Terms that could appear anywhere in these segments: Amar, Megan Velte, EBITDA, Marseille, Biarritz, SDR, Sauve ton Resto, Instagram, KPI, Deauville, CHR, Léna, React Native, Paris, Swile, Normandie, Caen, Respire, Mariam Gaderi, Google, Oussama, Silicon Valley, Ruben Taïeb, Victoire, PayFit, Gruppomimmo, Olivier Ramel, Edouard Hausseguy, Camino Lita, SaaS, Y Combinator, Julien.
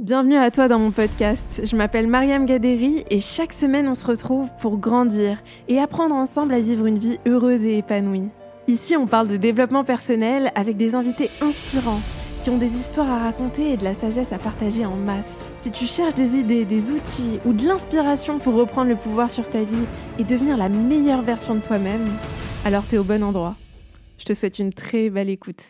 Bienvenue à toi dans mon podcast. Je m'appelle Mariam Gaderi et chaque semaine on se retrouve pour grandir et apprendre ensemble à vivre une vie heureuse et épanouie. Ici on parle de développement personnel avec des invités inspirants qui ont des histoires à raconter et de la sagesse à partager en masse. Si tu cherches des idées, des outils ou de l'inspiration pour reprendre le pouvoir sur ta vie et devenir la meilleure version de toi-même, alors t'es au bon endroit. Je te souhaite une très belle écoute.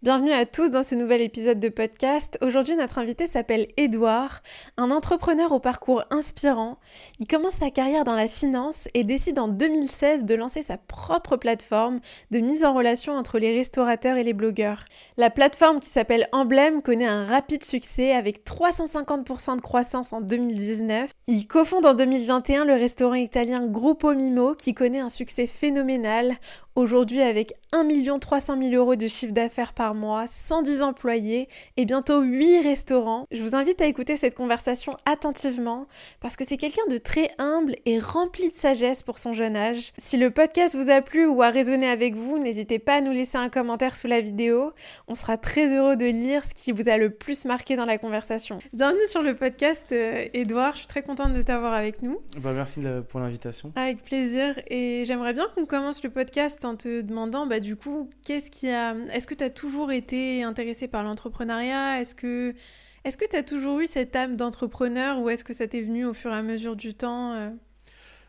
Bienvenue à tous dans ce nouvel épisode de podcast. Aujourd'hui, notre invité s'appelle Edouard, un entrepreneur au parcours inspirant. Il commence sa carrière dans la finance et décide en 2016 de lancer sa propre plateforme de mise en relation entre les restaurateurs et les blogueurs. La plateforme qui s'appelle Hemblem connaît un rapide succès avec 350% de croissance en 2019. Il cofonde en 2021 le restaurant italien Gruppomimmo qui connaît un succès phénoménal. Aujourd'hui, avec 1 300 000 € de chiffre d'affaires par mois, 110 employés et bientôt 8 restaurants, je vous invite à écouter cette conversation attentivement parce que c'est quelqu'un de très humble et rempli de sagesse pour son jeune âge. Si le podcast vous a plu ou a résonné avec vous, n'hésitez pas à nous laisser un commentaire sous la vidéo. On sera très heureux de lire ce qui vous a le plus marqué dans la conversation. Bienvenue sur le podcast, Edouard. Je suis très contente de t'avoir avec nous. Merci pour l'invitation. Avec plaisir. Et j'aimerais bien qu'on commence le podcast en te demandant est-ce que tu as toujours été intéressée par l'entrepreneuriat ? Est-ce que tu as toujours eu cette âme d'entrepreneur ou est-ce que ça t'est venu au fur et à mesure du temps ?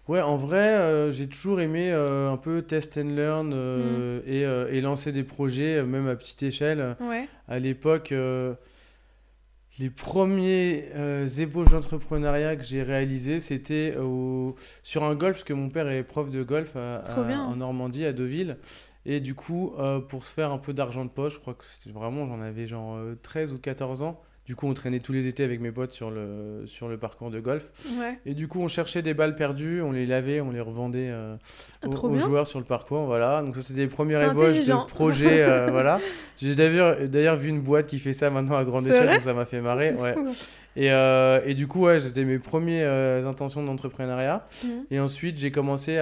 Ouais, en vrai, j'ai toujours aimé un peu test and learn et lancer des projets, même à petite échelle. Ouais. À l'époque, les premiers ébauches d'entrepreneuriat que j'ai réalisées, c'était sur un golf, parce que mon père est prof de golf en Normandie, à Deauville. Et du coup, pour se faire un peu d'argent de poche, je crois que c'était vraiment, j'en avais 13 ou 14 ans. Du coup, on traînait tous les étés avec mes potes sur le parcours de golf. Ouais. Et du coup, on cherchait des balles perdues, on les lavait, on les revendait aux joueurs sur le parcours. Voilà. Donc ça, c'était les premières ébauches de projets. Voilà. J'ai d'ailleurs vu une boîte qui fait ça maintenant à grande échelle, donc ça m'a fait marrer. Ouais. Et du coup, ouais, c'était mes premières intentions d'entrepreneuriat. Mmh. Et ensuite, j'aimais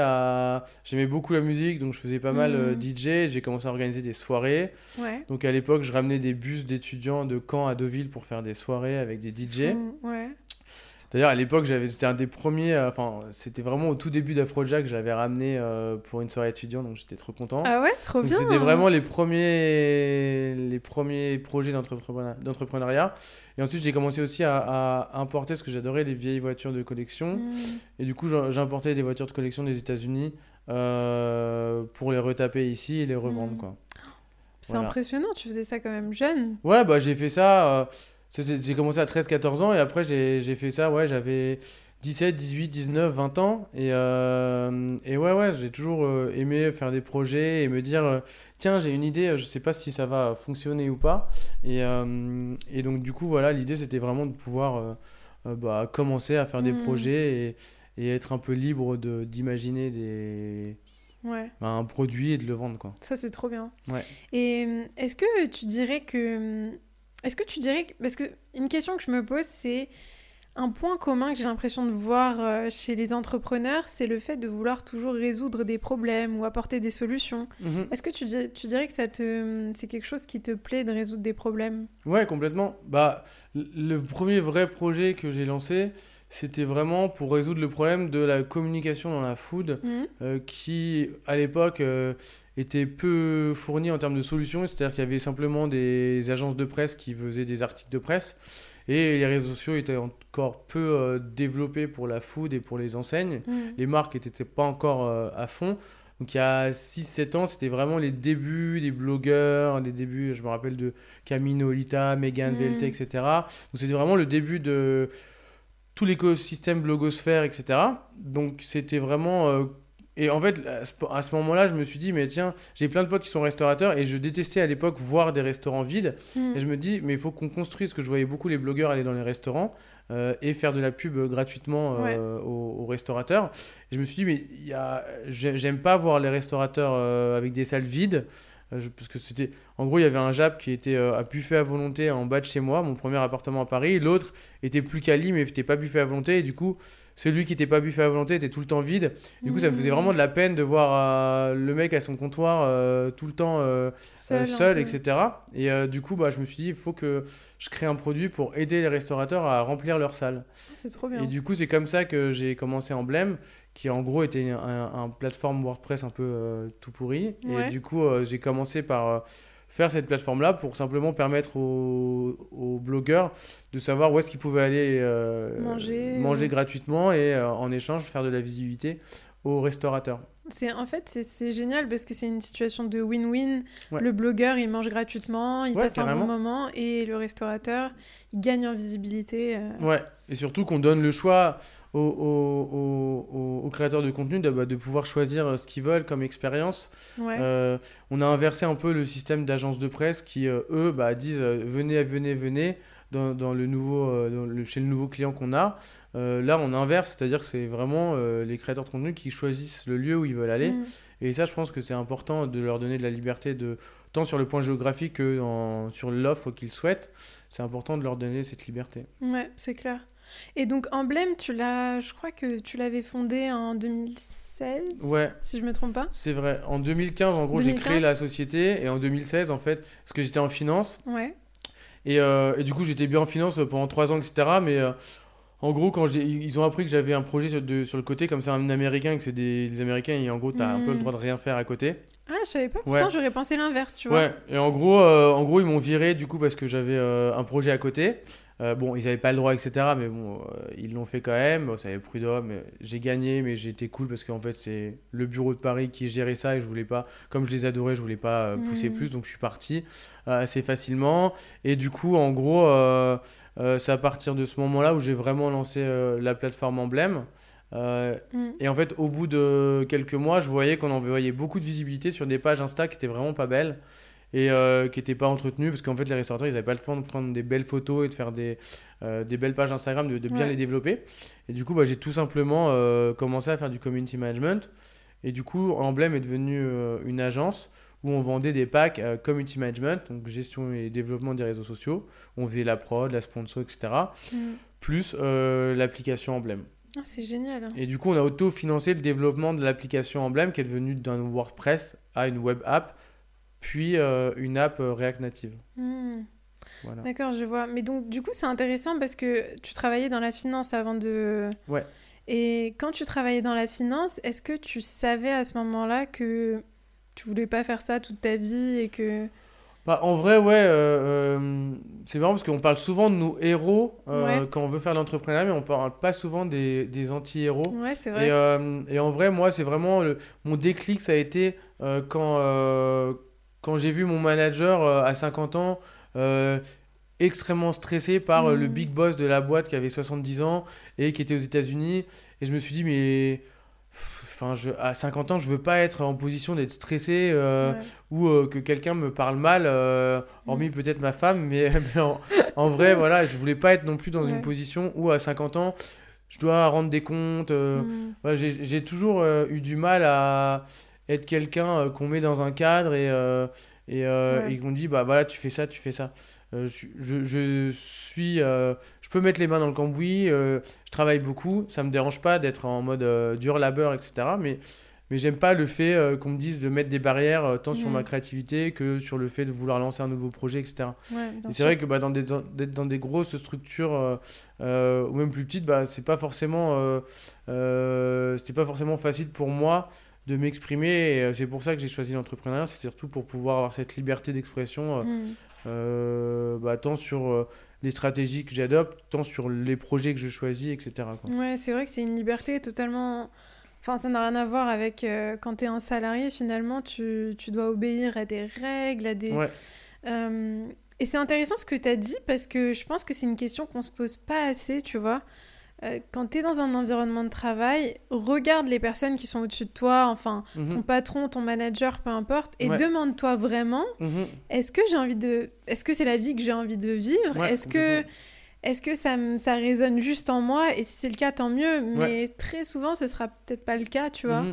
beaucoup la musique, donc je faisais pas mal DJ. J'ai commencé à organiser des soirées. Ouais. Donc à l'époque, je ramenais des bus d'étudiants de Caen à Deauville pour faire des soirées avec des DJ. Ouais. D'ailleurs, à l'époque, j'étais un des premiers... c'était vraiment au tout début d'Afrojack que j'avais ramené pour une soirée étudiante, donc j'étais trop content. Ah ouais, trop bien. Donc, c'était vraiment les premiers projets d'entrepreneuriat. Et ensuite, j'ai commencé aussi à importer, parce que j'adorais les vieilles voitures de collection. Mmh. Et du coup, j'importais des voitures de collection des États-Unis pour les retaper ici et les revendre, quoi. C'est impressionnant, tu faisais ça quand même jeune. Ouais, bah j'ai fait ça... j'ai commencé à 13-14 ans et après j'ai fait ça, ouais, j'avais 17, 18, 19, 20 ans et ouais, j'ai toujours aimé faire des projets et me dire tiens, j'ai une idée, je sais pas si ça va fonctionner ou pas et donc du coup voilà, l'idée c'était vraiment de pouvoir commencer à faire des projets et être un peu libre d'imaginer des... Ouais. Un produit et de le vendre, quoi. Ça c'est trop bien. Ouais. Et est-ce que tu dirais que... Parce qu'une question que je me pose, c'est un point commun que j'ai l'impression de voir chez les entrepreneurs, c'est le fait de vouloir toujours résoudre des problèmes ou apporter des solutions. Mm-hmm. Est-ce que tu dirais que c'est quelque chose qui te plaît de résoudre des problèmes ? Ouais, complètement. Bah, le premier vrai projet que j'ai lancé, c'était vraiment pour résoudre le problème de la communication dans la food, qui, à l'époque... était peu fourni en termes de solutions, c'est-à-dire qu'il y avait simplement des agences de presse qui faisaient des articles de presse et les réseaux sociaux étaient encore peu développés pour la food et pour les enseignes. Mmh. Les marques n'étaient pas encore à fond. Donc il y a 6-7 ans, c'était vraiment les débuts des blogueurs, les débuts, je me rappelle, de Camino Lita, Megan Velte, etc. Donc c'était vraiment le début de tout l'écosystème blogosphère, etc. Donc c'était vraiment... Et en fait, à ce moment-là, je me suis dit, mais tiens, j'ai plein de potes qui sont restaurateurs et je détestais à l'époque voir des restaurants vides. Et je me dis, mais il faut qu'on construise, parce que je voyais beaucoup les blogueurs aller dans les restaurants et faire de la pub gratuitement aux restaurateurs. Et je me suis dit, mais j'aime pas voir les restaurateurs avec des salles vides. Parce que c'était, En gros, il y avait un Jap qui était à buffet à volonté en bas de chez moi, mon premier appartement à Paris. L'autre était plus quali, mais n'était pas buffet à volonté. Et du coup, celui qui n'était pas buffet à volonté était tout le temps vide. Du coup, ça me faisait vraiment de la peine de voir le mec à son comptoir tout le temps seul, etc. Et du coup, bah, je me suis dit, il faut que je crée un produit pour aider les restaurateurs à remplir leur salle. C'est trop bien. Et du coup, c'est comme ça que j'ai commencé Hemblem, qui en gros était un plateforme WordPress un peu tout pourri. Ouais. Et du coup, j'ai commencé par... faire cette plateforme-là pour simplement permettre aux blogueurs de savoir où est-ce qu'ils pouvaient aller manger gratuitement et en échange faire de la visibilité aux restaurateurs. C'est génial parce que c'est une situation de win-win. Ouais. Le blogueur, il mange gratuitement, il passe carrément un bon moment et le restaurateur, il gagne en visibilité. Ouais, et surtout qu'on donne le choix aux créateurs de contenu de pouvoir choisir ce qu'ils veulent comme expérience. Ouais. On a inversé un peu le système d'agences de presse qui, eux, disent venez chez le nouveau client qu'on a. Là, on inverse, c'est-à-dire que c'est vraiment les créateurs de contenu qui choisissent le lieu où ils veulent aller. Mmh. Et ça, je pense que c'est important de leur donner de la liberté, tant sur le point géographique que sur l'offre qu'ils souhaitent. C'est important de leur donner cette liberté. Ouais, c'est clair. Et donc, Hemblem, je crois que tu l'avais fondé en 2016, ouais, si je ne me trompe pas. C'est vrai. En 2015, en gros, j'ai créé la société. Et en 2016, en fait, parce que j'étais en finance. Ouais. Et du coup, j'étais bien en finance pendant 3 ans, etc. Mais... en gros, quand ils ont appris que j'avais un projet sur le côté, comme c'est un Américain et que c'est des Américains, et en gros, t'as un peu le droit de rien faire à côté. Ah, je savais pas. Pourtant, j'aurais pensé l'inverse, tu vois. Ouais. Et en gros, ils m'ont viré du coup parce que j'avais un projet à côté. Bon, ils n'avaient pas le droit, etc. Mais bon, ils l'ont fait quand même. Ça avait prud'homme. J'ai gagné, mais j'ai été cool parce qu'en fait, c'est le bureau de Paris qui gérait ça et je voulais pas. Comme je les adorais, je voulais pas pousser plus, donc je suis parti assez facilement. Et du coup, en gros. C'est à partir de ce moment-là où j'ai vraiment lancé la plateforme Hemblem. Et en fait, au bout de quelques mois, je voyais qu'on envoyait beaucoup de visibilité sur des pages Insta qui n'étaient vraiment pas belles et qui n'étaient pas entretenues parce qu'en fait, les restaurateurs, ils n'avaient pas le temps de prendre des belles photos et de faire des belles pages Instagram, de bien les développer. Et du coup, j'ai tout simplement commencé à faire du community management. Et du coup, Hemblem est devenu une agence où on vendait des packs community management, donc gestion et développement des réseaux sociaux. On faisait la prod, la sponsor, etc. Plus l'application Hemblem. Ah, c'est génial. Hein. Et du coup, on a auto-financé le développement de l'application Hemblem qui est devenue d'un WordPress à une web app, puis une app React Native. Voilà. D'accord, je vois. Mais donc, du coup, c'est intéressant parce que tu travaillais dans la finance avant de... Ouais. Et quand tu travaillais dans la finance, est-ce que tu savais à ce moment-là que... tu voulais pas faire ça toute ta vie et que... en vrai, ouais. C'est marrant parce qu'on parle souvent de nos héros quand on veut faire de l'entrepreneuriat, mais on parle pas souvent des anti-héros. Ouais, c'est vrai. Et en vrai, moi, c'est vraiment... mon déclic, ça a été quand j'ai vu mon manager à 50 ans... extrêmement stressé par le big boss de la boîte qui avait 70 ans et qui était aux États-Unis. Et je me suis dit, mais... Enfin, à 50 ans, je veux pas être en position d'être stressé ou que quelqu'un me parle mal, hormis peut-être ma femme, mais en vrai, voilà, je voulais pas être non plus dans une position où à 50 ans, je dois rendre des comptes. Voilà, j'ai toujours eu du mal à être quelqu'un qu'on met dans un cadre et qu'on dit, voilà, tu fais ça. Je peux mettre les mains dans le cambouis, je travaille beaucoup, ça me dérange pas d'être en mode dur labeur, etc. Mais j'aime pas le fait qu'on me dise de mettre des barrières tant sur ma créativité que sur le fait de vouloir lancer un nouveau projet, etc. Ouais, et c'est vrai que d'être dans des grosses structures ou même plus petites, c'était pas forcément facile pour moi de m'exprimer. Et c'est pour ça que j'ai choisi l'entrepreneuriat, c'est surtout pour pouvoir avoir cette liberté d'expression. Tant sur les stratégies que j'adopte, tant sur les projets que je choisis, etc. Quoi. Ouais, c'est vrai que c'est une liberté totalement... Enfin, ça n'a rien à voir avec quand tu es un salarié, finalement, tu dois obéir à des règles, à des... Ouais. Et c'est intéressant ce que tu as dit, parce que je pense que c'est une question qu'on ne se pose pas assez, tu vois. Quand tu es dans un environnement de travail, regarde les personnes qui sont au-dessus de toi, enfin, ton patron, ton manager, peu importe, et demande-toi vraiment, est-ce que c'est la vie que j'ai envie de vivre ? Est-ce que ça résonne juste en moi ? Et si c'est le cas, tant mieux, mais très souvent, ce sera peut-être pas le cas, tu vois.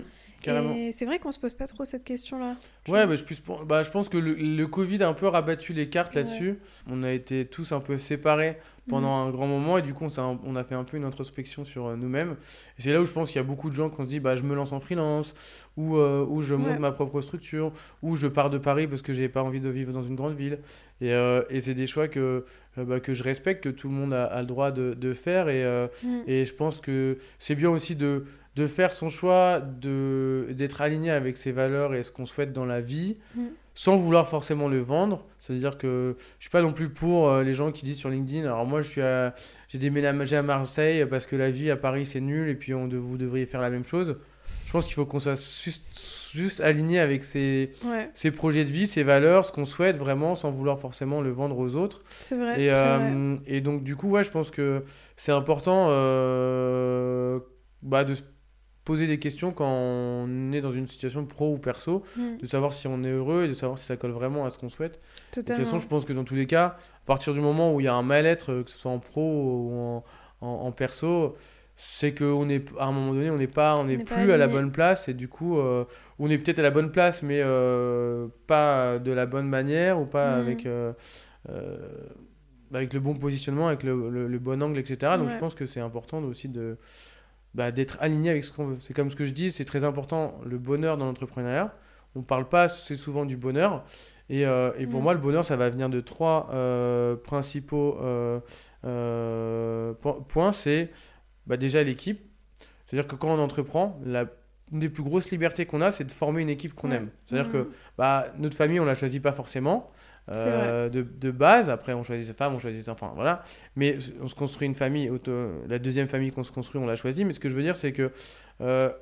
Carrément. Et c'est vrai qu'on se pose pas trop cette question-là. Ouais, mais je pense que le Covid a un peu rabattu les cartes là-dessus. Ouais. On a été tous un peu séparés pendant un grand moment et du coup, on a fait un peu une introspection sur nous-mêmes. Et c'est là où je pense qu'il y a beaucoup de gens qui se disent bah, « je me lance en freelance » ou « je monte ma propre structure » ou « je pars de Paris parce que j'ai pas envie de vivre dans une grande ville ». Et c'est des choix que je respecte, que tout le monde a le droit de faire. Et je pense que c'est bien aussi de faire son choix, d'être aligné avec ses valeurs et ce qu'on souhaite dans la vie, sans vouloir forcément le vendre. C'est-à-dire que je ne suis pas non plus pour les gens qui disent sur LinkedIn « Alors moi, j'ai déménagé à Marseille parce que la vie à Paris, c'est nul et puis vous devriez faire la même chose. » Je pense qu'il faut qu'on soit juste aligné avec ses projets de vie, ses valeurs, ce qu'on souhaite vraiment, sans vouloir forcément le vendre aux autres. C'est vrai. Vrai. Et donc, du coup, ouais, je pense que c'est important de se poser des questions quand on est dans une situation pro ou perso, de savoir si on est heureux et de savoir si ça colle vraiment à ce qu'on souhaite. Totalement. De toute façon, je pense que dans tous les cas, à partir du moment où il y a un mal-être, que ce soit en pro ou en perso, c'est qu'on est à un moment donné, on n'est plus à la bonne place et du coup, on est peut-être à la bonne place, mais pas de la bonne manière ou pas avec le bon positionnement, avec le bon angle, etc. Donc, je pense que c'est important aussi d'être aligné avec ce qu'on veut. C'est comme ce que je dis, c'est très important, le bonheur dans l'entrepreneuriat. On ne parle pas assez souvent du bonheur. Et pour moi, le bonheur, ça va venir de trois principaux points. C'est déjà l'équipe. C'est-à-dire que quand on entreprend, une des plus grosses libertés qu'on a, c'est de former une équipe qu'on aime. C'est-à-dire que notre famille, on ne la choisit pas forcément. De base, après on choisit sa femme, on choisit voilà, mais on se construit une famille, la deuxième famille qu'on se construit, on la choisit, mais ce que je veux dire c'est que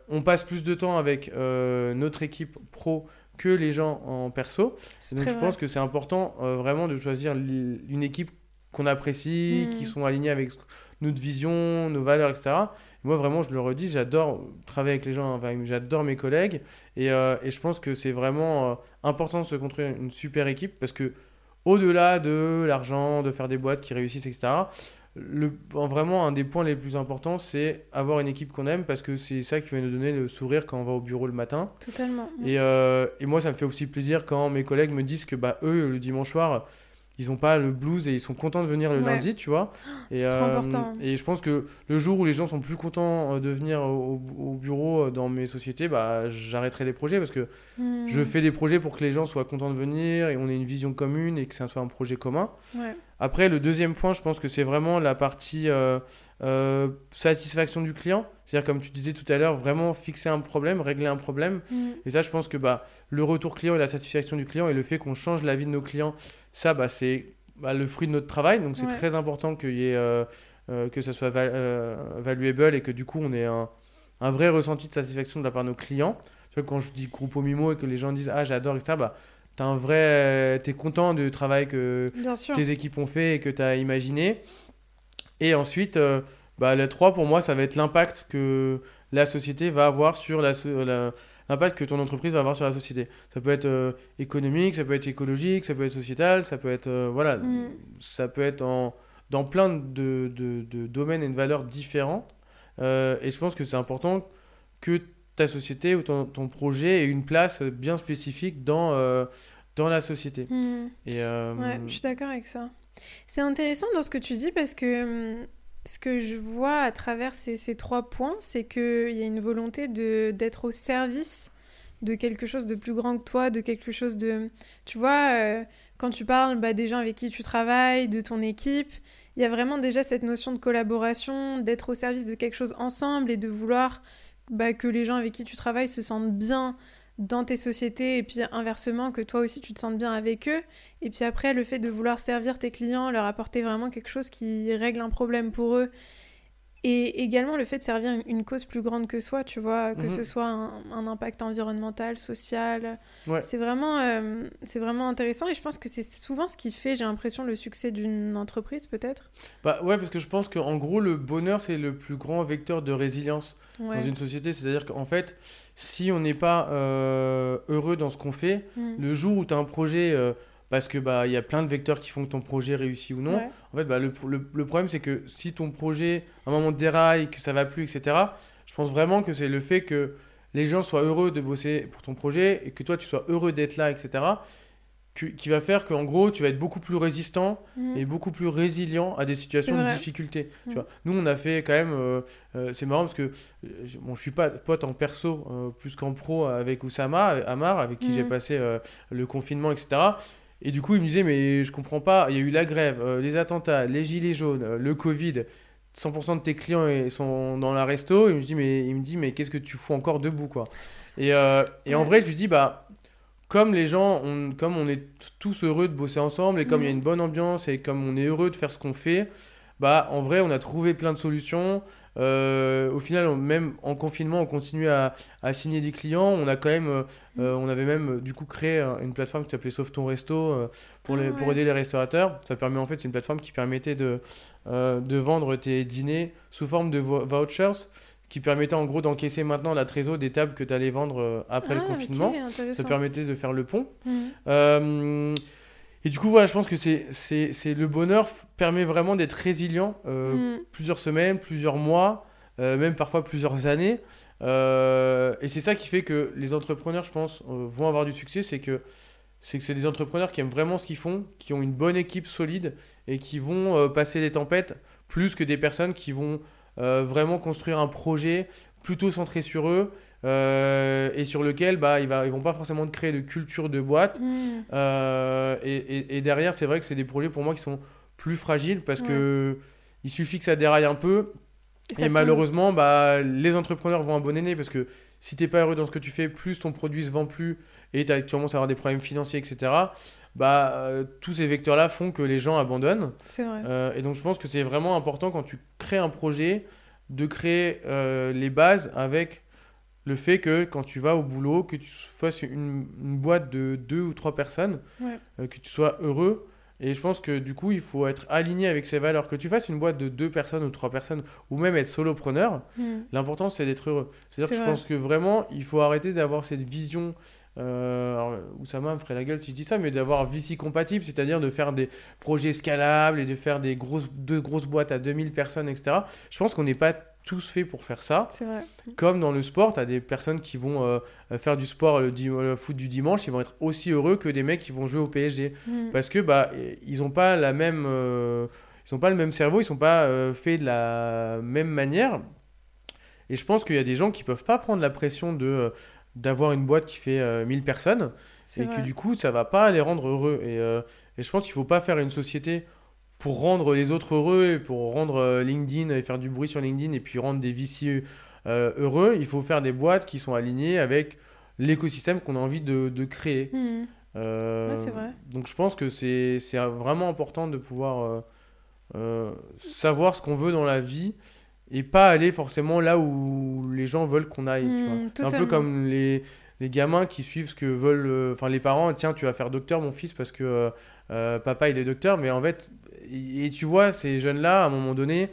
on passe plus de temps avec notre équipe pro que les gens en perso, c'est donc je pense que c'est important vraiment de choisir une équipe qu'on apprécie, qui sont alignées avec notre vision, nos valeurs, etc. Et moi, vraiment, je le redis, j'adore travailler avec les gens, j'adore mes collègues. Et je pense que c'est vraiment important de se construire une super équipe parce que, au-delà de l'argent, de faire des boîtes qui réussissent, etc., vraiment, un des points les plus importants, c'est avoir une équipe qu'on aime parce que c'est ça qui va nous donner le sourire quand on va au bureau le matin. Totalement. Et moi, ça me fait aussi plaisir quand mes collègues me disent que, eux, le dimanche soir, ils n'ont pas le blues et ils sont contents de venir le lundi, tu vois. C'est trop important. Et je pense que le jour où les gens sont plus contents de venir au bureau dans mes sociétés, j'arrêterai les projets parce que je fais des projets pour que les gens soient contents de venir et on ait une vision commune et que ça soit un projet commun. Ouais. Après, le deuxième point, je pense que c'est vraiment la partie satisfaction du client. C'est-à-dire, comme tu disais tout à l'heure, vraiment fixer un problème, régler un problème. Et ça, je pense que le retour client et la satisfaction du client et le fait qu'on change la vie de nos clients, ça, c'est le fruit de notre travail. Donc, c'est très important que ça soit valuable et que du coup, on ait un vrai ressenti de satisfaction de la part de nos clients. Tu vois, quand je dis Gruppomimmo et que les gens disent « Ah, j'adore », etc., t'es content du travail que tes équipes ont fait et que t'as imaginé. Et ensuite, la 3 pour moi, ça va être l'impact que la société va avoir sur l'impact que ton entreprise va avoir sur la société. Ça peut être économique, ça peut être écologique, ça peut être sociétal, ça peut être ça peut être dans plein de domaines et de valeurs différentes. Et je pense que c'est important que ta société ou ton projet ait une place bien spécifique dans la société. Ouais, je suis d'accord avec ça. C'est intéressant dans ce que tu dis parce que ce que je vois à travers ces trois points, c'est qu'il y a une volonté d'être au service de quelque chose de plus grand que toi, de quelque chose de... Tu vois, quand tu parles des gens avec qui tu travailles, de ton équipe, il y a vraiment déjà cette notion de collaboration, d'être au service de quelque chose ensemble et de vouloir... que les gens avec qui tu travailles se sentent bien dans tes sociétés et puis inversement que toi aussi tu te sentes bien avec eux et puis après le fait de vouloir servir tes clients, leur apporter vraiment quelque chose qui règle un problème pour eux et également le fait de servir une cause plus grande que soi, tu vois, que ce soit un impact environnemental, social, c'est vraiment intéressant et je pense que c'est souvent ce qui fait, j'ai l'impression, le succès d'une entreprise peut-être. Ouais, parce que je pense qu'en gros le bonheur c'est le plus grand vecteur de résilience dans une société, c'est-à-dire qu'en fait si on n'est pas heureux dans ce qu'on fait, le jour où tu as un projet... parce que y a plein de vecteurs qui font que ton projet réussit ou non. Ouais. En fait, le problème, c'est que si ton projet, à un moment, déraille, que ça va plus, etc., je pense vraiment que c'est le fait que les gens soient heureux de bosser pour ton projet et que toi, tu sois heureux d'être là, etc. Qui va faire qu'en gros, tu vas être beaucoup plus résistant et beaucoup plus résilient à des situations de difficulté. Tu vois. Nous, on a fait quand même... c'est marrant parce que bon, je suis pas pote en perso, plus qu'en pro, avec Oussama, Amar, avec qui j'ai passé le confinement, etc. Et du coup, il me disait, mais je comprends pas, il y a eu la grève, les attentats, les gilets jaunes, le Covid... 100% de tes clients sont dans la resto. Et il me dit mais qu'est-ce que tu fous encore debout, quoi. Et en vrai, je lui dis, bah, comme les gens, comme on est tous heureux de bosser ensemble et comme il y a une bonne ambiance et comme on est heureux de faire ce qu'on fait, bah, en vrai, on a trouvé plein de solutions. Au final, même en confinement, on continuait à signer des clients. On a quand même, on avait même du coup créé une plateforme qui s'appelait Sauve ton Resto pour aider les restaurateurs. Ça permet, en fait, c'est une plateforme qui permettait de vendre tes dîners sous forme de vouchers, qui permettait en gros d'encaisser maintenant la trésor des tables que tu allais vendre après le confinement. Okay, ça permettait de faire le pont. Et du coup, voilà, je pense que c'est le bonheur permet vraiment d'être résilient plusieurs semaines, plusieurs mois, même parfois plusieurs années. Et c'est ça qui fait que les entrepreneurs, je pense, vont avoir du succès. C'est que c'est des entrepreneurs qui aiment vraiment ce qu'ils font, qui ont une bonne équipe solide et qui vont passer les tempêtes plus que des personnes qui vont vraiment construire un projet plutôt centré sur eux. Et sur lequel ils vont pas forcément créer de culture de boîte et derrière, c'est vrai que c'est des projets pour moi qui sont plus fragiles parce que il suffit que ça déraille un peu et malheureusement les entrepreneurs vont à bon escient parce que si t'es pas heureux dans ce que tu fais, plus ton produit se vend plus et tu commences à avoir des problèmes financiers, etc. Tous ces vecteurs là font que les gens abandonnent. C'est vrai. Et donc je pense que c'est vraiment important quand tu crées un projet de créer les bases avec le fait que quand tu vas au boulot, que tu fasses une boîte de 2 ou 3 personnes, que tu sois heureux. Et je pense que du coup, il faut être aligné avec ses valeurs. Que tu fasses une boîte de 2 personnes ou 3 personnes, ou même être solopreneur, l'important, c'est d'être heureux. C'est-à-dire que je pense que vraiment, il faut arrêter d'avoir cette vision... alors, Oussama me ferait la gueule si je dis ça, mais d'avoir VC compatible, c'est-à-dire de faire des projets scalables et de faire de grosses boîtes à 2000 personnes, etc. Je pense qu'on n'est pas tous faits pour faire ça. C'est vrai. Comme dans le sport, tu as des personnes qui vont faire du sport, le foot du dimanche, ils vont être aussi heureux que des mecs qui vont jouer au PSG parce que ils n'ont pas ils n'ont pas le même cerveau, ils ne sont pas faits de la même manière. Et je pense qu'il y a des gens qui ne peuvent pas prendre la pression d'avoir une boîte qui fait 1000 personnes. C'est vrai. Que du coup, ça ne va pas les rendre heureux. Et je pense qu'il ne faut pas faire une société pour rendre les autres heureux et pour rendre LinkedIn et faire du bruit sur LinkedIn et puis rendre des VC heureux. Il faut faire des boîtes qui sont alignées avec l'écosystème qu'on a envie de créer. C'est vrai. Donc, je pense que c'est vraiment important de pouvoir savoir ce qu'on veut dans la vie. Et pas aller forcément là où les gens veulent qu'on aille. Tu vois. C'est un peu comme les gamins qui suivent ce que veulent... Enfin, les parents, tiens, tu vas faire docteur, mon fils, parce que papa, il est docteur. Mais en fait, et tu vois, ces jeunes-là, à un moment donné,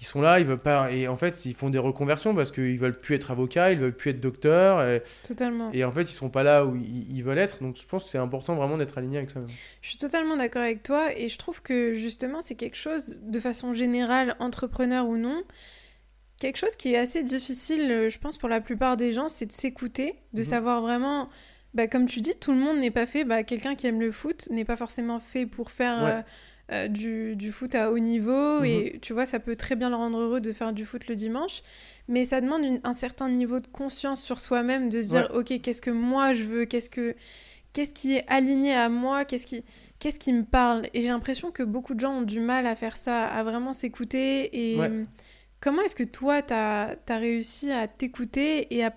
ils sont là, ils veulent pas... Et en fait, ils font des reconversions parce qu'ils veulent plus être avocats, ils veulent plus être docteurs. Totalement. Et en fait, ils sont pas là où ils veulent être. Donc, je pense que c'est important vraiment d'être aligné avec ça. Je suis totalement d'accord avec toi. Et je trouve que, justement, c'est quelque chose, de façon générale, entrepreneur ou non, quelque chose qui est assez difficile, je pense, pour la plupart des gens, c'est de s'écouter, de savoir vraiment... comme tu dis, tout le monde n'est pas fait. Quelqu'un qui aime le foot n'est pas forcément fait pour faire... du foot à haut niveau et tu vois, ça peut très bien le rendre heureux de faire du foot le dimanche, mais ça demande un certain niveau de conscience sur soi-même, de se dire ok, qu'est-ce que moi je veux, qu'est-ce qui est aligné à moi, qu'est-ce qui me parle. Et j'ai l'impression que beaucoup de gens ont du mal à faire ça, à vraiment s'écouter. Et comment est-ce que toi t'as réussi à t'écouter et à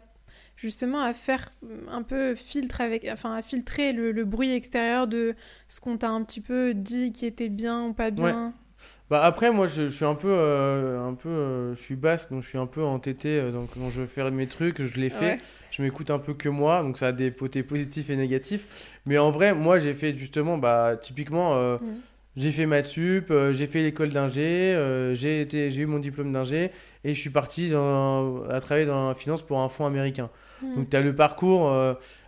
justement à faire un peu à filtrer le bruit extérieur de ce qu'on t'a un petit peu dit qui était bien ou pas bien? Après, moi, je suis un peu je suis basque, donc je suis un peu entêté. Donc, quand je fais mes trucs, je les fais. Ouais. Je m'écoute un peu que moi. Donc, ça a des côtés positifs et négatifs. Mais en vrai, moi, j'ai fait justement, typiquement... J'ai fait maths sup, j'ai fait l'école d'ingé, j'ai eu mon diplôme d'ingé et je suis parti à travailler dans la finance pour un fonds américain. Donc, tu as le parcours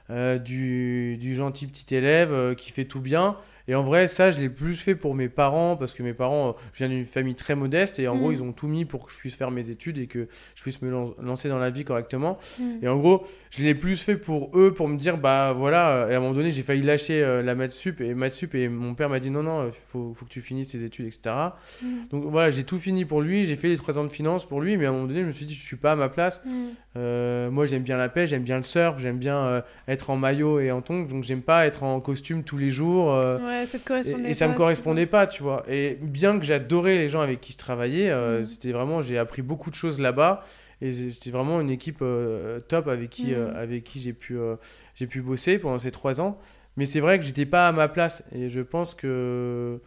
du gentil petit élève qui fait tout bien Et en vrai, ça, je l'ai plus fait pour mes parents, parce que mes parents, je viens d'une famille très modeste, et en gros, ils ont tout mis pour que je puisse faire mes études et que je puisse me lancer dans la vie correctement. Et en gros, je l'ai plus fait pour eux, pour me dire, bah voilà, et à un moment donné, j'ai failli lâcher la maths sup, et mon père m'a dit, non, non, faut que tu finisses tes études, etc. Donc voilà, j'ai tout fini pour lui, j'ai fait les 3 ans de finance pour lui, mais à un moment donné, je me suis dit, je suis pas à ma place. Moi, j'aime bien la pêche, j'aime bien le surf, j'aime bien être en maillot et en tongs, donc j'aime pas être en costume tous les jours. Ouais, ça te correspondait et ça me correspondait pas, tu vois. Et bien que j'adorais les gens avec qui je travaillais, c'était vraiment, j'ai appris beaucoup de choses là-bas. Et c'était vraiment une équipe top avec qui j'ai pu bosser pendant ces 3 ans. Mais c'est vrai que j'étais pas à ma place. Et je pense que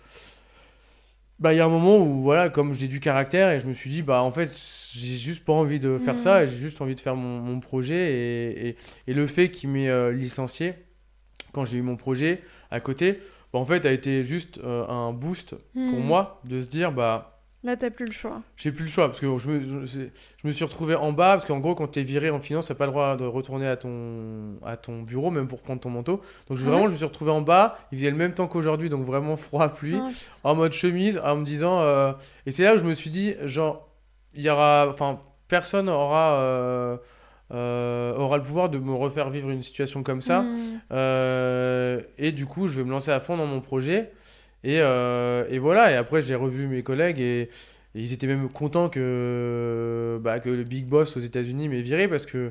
il y a un moment où, voilà, comme j'ai du caractère, et je me suis dit, bah en fait, j'ai juste pas envie de faire ça, et j'ai juste envie de faire mon projet. Et le fait qu'il m'ait licencié quand j'ai eu mon projet à côté, bah en fait, a été juste un boost pour moi de se dire, bah là, t'as plus le choix. J'ai plus le choix, parce que je me suis retrouvé en bas, parce qu'en gros, quand t'es viré en finance, t'as pas le droit de retourner à ton bureau, même pour prendre ton manteau. Donc je me suis retrouvé en bas. Il faisait le même temps qu'aujourd'hui, donc vraiment froid, pluie, en mode chemise, en me disant. Et c'est là où je me suis dit, genre, personne aura le pouvoir de me refaire vivre une situation comme ça. Et du coup, je vais me lancer à fond dans mon projet. Et voilà, et après j'ai revu mes collègues et ils étaient même contents que le big boss aux États-Unis m'ait viré, parce que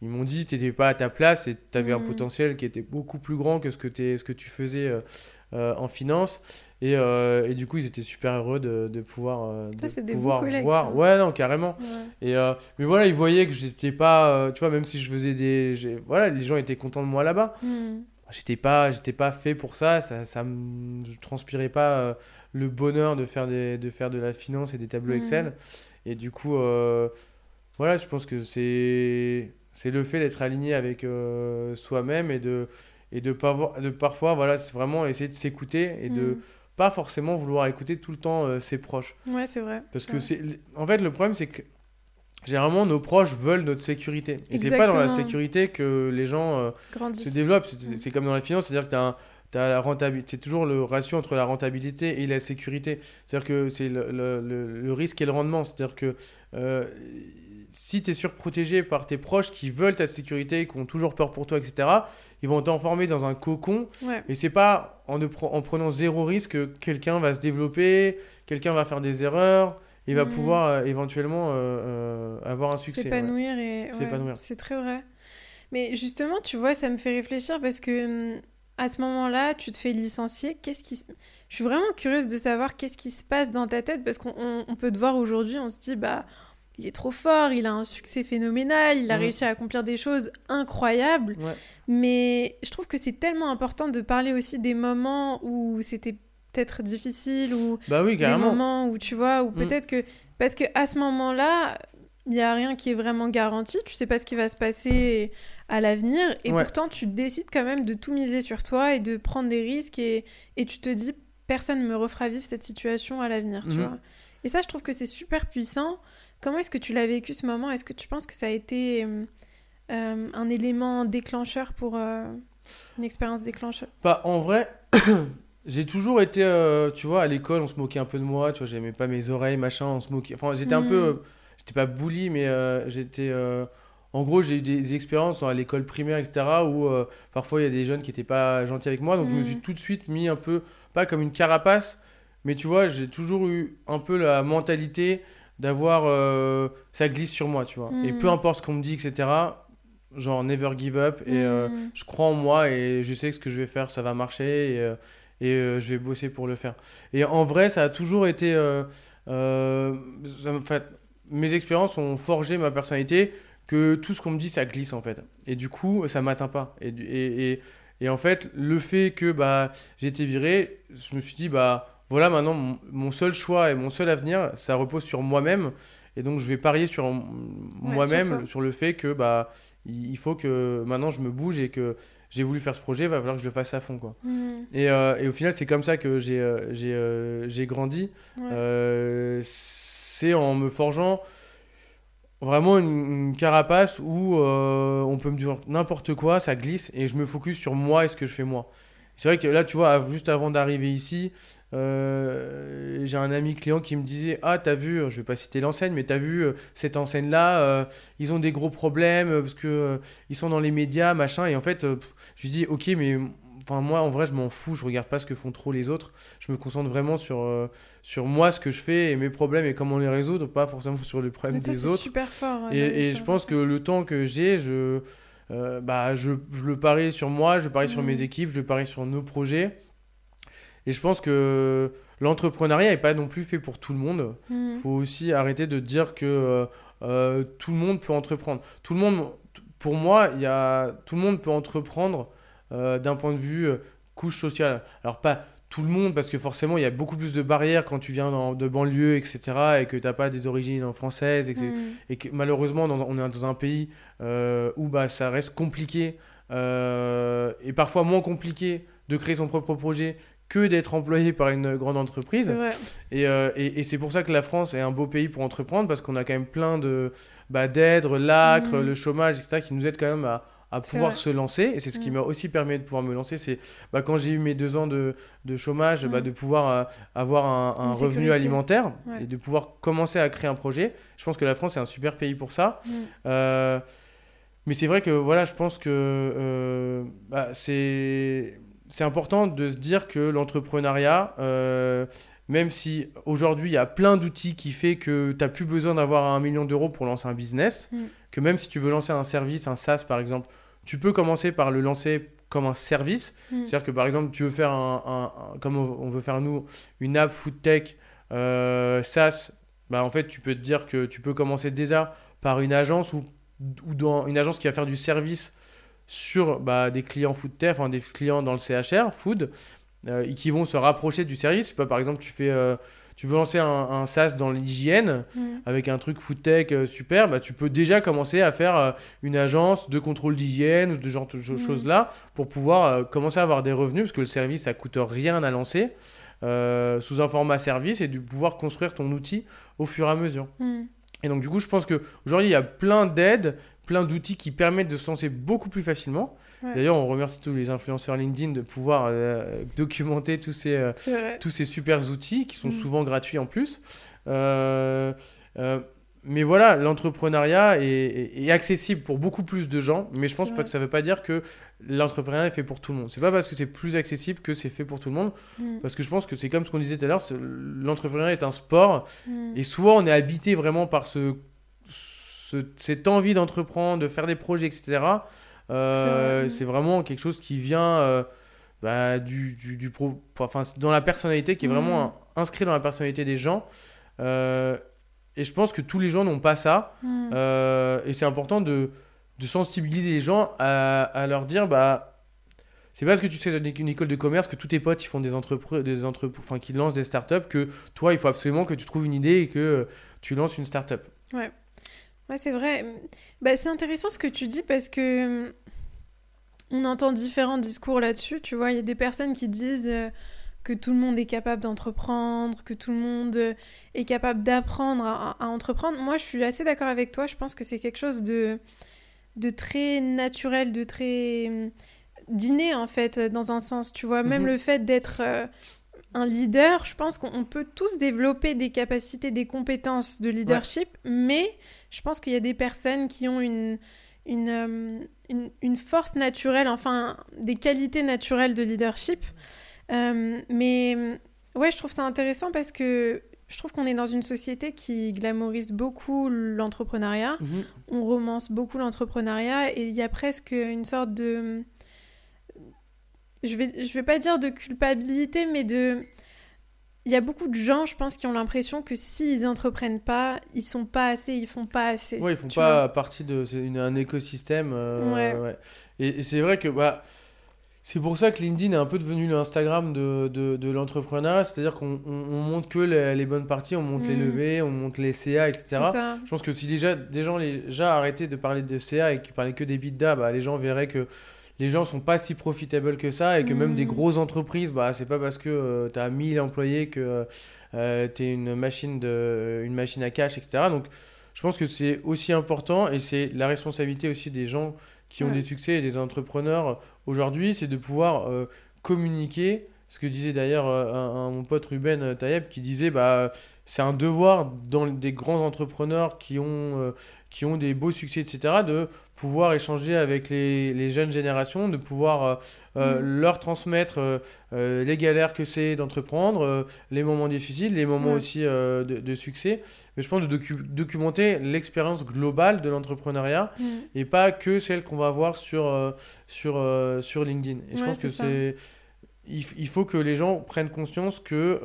ils m'ont dit, t'étais pas à ta place et t'avais un potentiel qui était beaucoup plus grand que ce que tu faisais en finance. Et du coup, ils étaient super heureux de pouvoir voir. Ça. Ouais, non, carrément. Ouais. Mais voilà, ils voyaient que j'étais pas, tu vois, même si je faisais voilà, les gens étaient contents de moi là-bas. J'étais pas fait pour ça, je transpirais pas le bonheur de faire de la finance et des tableaux Excel. Et du coup, voilà, je pense que c'est le fait d'être aligné avec soi-même et de parfois, voilà, c'est vraiment essayer de s'écouter et de pas forcément vouloir écouter tout le temps ses proches. Ouais, c'est vrai. Parce que en fait, le problème, c'est que généralement, nos proches veulent notre sécurité. Et c'est pas dans la sécurité que les gens se développent. C'est comme dans la finance, c'est-à-dire que t'as la rentabilité. C'est toujours le ratio entre la rentabilité et la sécurité. C'est-à-dire que c'est le risque et le rendement. C'est-à-dire que si t'es surprotégé par tes proches qui veulent ta sécurité, qui ont toujours peur pour toi, etc., ils vont t'enfermer dans un cocon. Ouais. Et c'est pas en prenant zéro risque que quelqu'un va se développer, quelqu'un va faire des erreurs. Il va pouvoir éventuellement avoir un succès. S'épanouir. Ouais. C'est très vrai. Mais justement, tu vois, ça me fait réfléchir parce que à ce moment-là, tu te fais licencier. Je suis vraiment curieuse de savoir qu'est-ce qui se passe dans ta tête, parce qu'on peut te voir aujourd'hui, on se dit, bah, il est trop fort, il a un succès phénoménal, il a réussi à accomplir des choses incroyables. Ouais. Mais je trouve que c'est tellement important de parler aussi des moments où c'était peut-être difficile, ou des moments où tu vois, ou peut-être que, parce que à ce moment-là, il n'y a rien qui est vraiment garanti, tu sais pas ce qui va se passer à l'avenir, et pourtant tu décides quand même de tout miser sur toi et de prendre des risques, et tu te dis, personne ne me refera vivre cette situation à l'avenir, tu vois. Et ça, je trouve que c'est super puissant. Comment est-ce que tu l'as vécu, ce moment? Est-ce que tu penses que ça a été un élément déclencheur pour une expérience déclencheur? Bah, en vrai, j'ai toujours été, tu vois, à l'école, on se moquait un peu de moi, tu vois, j'aimais pas mes oreilles, machin, on se moquait. Enfin, j'étais un peu, j'étais pas bully, mais j'étais. En gros, j'ai eu des expériences à l'école primaire, etc., où parfois il y a des jeunes qui étaient pas gentils avec moi, donc je me suis tout de suite mis un peu, pas comme une carapace, mais tu vois, j'ai toujours eu un peu la mentalité d'avoir. Ça glisse sur moi, tu vois. Et peu importe ce qu'on me dit, etc., genre never give up, et je crois en moi, et je sais que ce que je vais faire, ça va marcher, et je vais bosser pour le faire. Et en vrai, ça a toujours été... mes expériences ont forgé ma personnalité, que tout ce qu'on me dit, ça glisse en fait. Et du coup, ça ne m'atteint pas. Et en fait, le fait que j'ai été viré, je me suis dit, voilà, maintenant, mon seul choix et mon seul avenir, ça repose sur moi-même. Et donc, je vais parier sur moi-même, sur le fait que il faut que maintenant, je me bouge et que... j'ai voulu faire ce projet, il va falloir que je le fasse à fond, quoi. Et au final, c'est comme ça que j'ai grandi. Ouais. C'est en me forgeant vraiment une carapace où on peut me dire n'importe quoi, ça glisse, et je me focus sur moi et ce que je fais moi. C'est vrai que là, tu vois, juste avant d'arriver ici, j'ai un ami client qui me disait « Ah, t'as vu, je vais pas citer l'enseigne, mais t'as vu cette enseigne-là, ils ont des gros problèmes parce qu'ils sont dans les médias, machin. » Et en fait, je lui dis « Ok, mais moi, en vrai, je m'en fous, je regarde pas ce que font trop les autres. Je me concentre vraiment sur moi, ce que je fais et mes problèmes et comment les résoudre, pas forcément sur les problèmes des autres. » Super fort. Et je pense que le temps que j'ai, je le parie sur moi, je parie sur mes équipes, je parie sur nos projets. Et je pense que l'entrepreneuriat n'est pas non plus fait pour tout le monde. Il faut aussi arrêter de dire que tout le monde peut entreprendre. Tout le monde, pour moi, tout le monde peut entreprendre d'un point de vue couche sociale. Alors pas tout le monde, parce que forcément, il y a beaucoup plus de barrières quand tu viens de banlieue, etc., et que tu n'as pas des origines françaises, et que malheureusement, on est dans un pays où ça reste compliqué, et parfois moins compliqué de créer son propre projet que d'être employé par une grande entreprise. C'est vrai. Et c'est pour ça que la France est un beau pays pour entreprendre, parce qu'on a quand même plein d'aides, l'ACRE, le chômage, etc., qui nous aident quand même à pouvoir se lancer. Et c'est ce qui m'a aussi permis de pouvoir me lancer. C'est quand j'ai eu mes 2 ans de chômage, de pouvoir avoir un revenu alimentaire et de pouvoir commencer à créer un projet. Je pense que la France est un super pays pour ça. Mais c'est vrai que je pense que c'est important de se dire que l'entrepreneuriat, même si aujourd'hui, il y a plein d'outils qui fait que tu n'as plus besoin d'avoir 1 million d'euros pour lancer un business, que même si tu veux lancer un service, un SaaS par exemple, tu peux commencer par le lancer comme un service. C'est-à-dire que par exemple, tu veux faire comme on veut faire nous, une app food tech SaaS, en fait, tu peux te dire que tu peux commencer déjà par une agence ou dans une agence qui va faire du service sur des clients food tech, des clients dans le CHR food, qui vont se rapprocher du service. Par exemple, tu veux lancer un SaaS dans l'hygiène avec un truc food tech super, tu peux déjà commencer à faire une agence de contrôle d'hygiène ou de choses-là pour pouvoir commencer à avoir des revenus, parce que le service, ça ne coûte rien à lancer sous un format service, et de pouvoir construire ton outil au fur et à mesure. Et donc, du coup, je pense qu'aujourd'hui, il y a plein d'aides, plein d'outils qui permettent de se lancer beaucoup plus facilement. Ouais. D'ailleurs, on remercie tous les influenceurs LinkedIn de pouvoir documenter tous ces super outils qui sont souvent gratuits en plus. Mais voilà, l'entrepreneuriat est accessible pour beaucoup plus de gens, mais je pense pas que ça veut pas dire que l'entrepreneuriat est fait pour tout le monde. C'est pas parce que c'est plus accessible que c'est fait pour tout le monde, parce que je pense que c'est comme ce qu'on disait tout à l'heure, l'entrepreneuriat est un sport, et soit on est habité vraiment par cette envie d'entreprendre, de faire des projets, etc. C'est vraiment quelque chose qui vient dans la personnalité, qui est vraiment inscrit dans la personnalité des gens. Et je pense que tous les gens n'ont pas ça. Et c'est important de sensibiliser les gens à leur dire c'est pas parce que tu sais une école de commerce que tous tes potes ils font qui lancent des startups, que toi il faut absolument que tu trouves une idée et que tu lances une startup. Ouais, c'est vrai. C'est intéressant ce que tu dis, parce que on entend différents discours là-dessus. Tu vois, il y a des personnes qui disent que tout le monde est capable d'entreprendre, que tout le monde est capable d'apprendre à entreprendre. Moi, je suis assez d'accord avec toi. Je pense que c'est quelque chose de très naturel, de très d'inné, en fait, dans un sens. Tu vois, même le fait d'être un leader, je pense qu'on peut tous développer des capacités, des compétences de leadership, mais je pense qu'il y a des personnes qui ont une force naturelle, enfin, des qualités naturelles de leadership. Mais ouais, je trouve ça intéressant, parce que je trouve qu'on est dans une société qui glamourise beaucoup l'entrepreneuriat, on romance beaucoup l'entrepreneuriat, et il y a presque une sorte de... Je vais pas dire de culpabilité, mais il y a beaucoup de gens, je pense, qui ont l'impression que s'ils entreprennent pas, ils sont pas assez, ils font pas assez. Ouais, ils font pas partie de un écosystème. Ouais. Et c'est vrai que c'est pour ça que LinkedIn est un peu devenu l'Instagram de l'entrepreneuriat, c'est-à-dire qu'on montre que les bonnes parties, on montre les levées, on montre les CA, etc. Je pense que si des gens déjà arrêtaient de parler de CA et qu'ils parlaient que des EBITDA, les gens verraient que les gens sont pas si profitables que ça, et que même des grosses entreprises, c'est pas parce que tu as 1000 employés que tu es une machine à cash, etc. Donc je pense que c'est aussi important, et c'est la responsabilité aussi des gens qui ont des succès et des entrepreneurs aujourd'hui, c'est de pouvoir communiquer. Ce que disait d'ailleurs mon pote Ruben Taïeb, qui disait c'est un devoir dans des grands entrepreneurs qui ont des beaux succès, etc., de pouvoir échanger avec les jeunes générations, de pouvoir leur transmettre les galères que c'est d'entreprendre, les moments difficiles, les moments aussi de succès. Mais je pense de documenter l'expérience globale de l'entrepreneuriat et pas que celle qu'on va avoir sur LinkedIn. Et je pense que c'est... Il faut que les gens prennent conscience que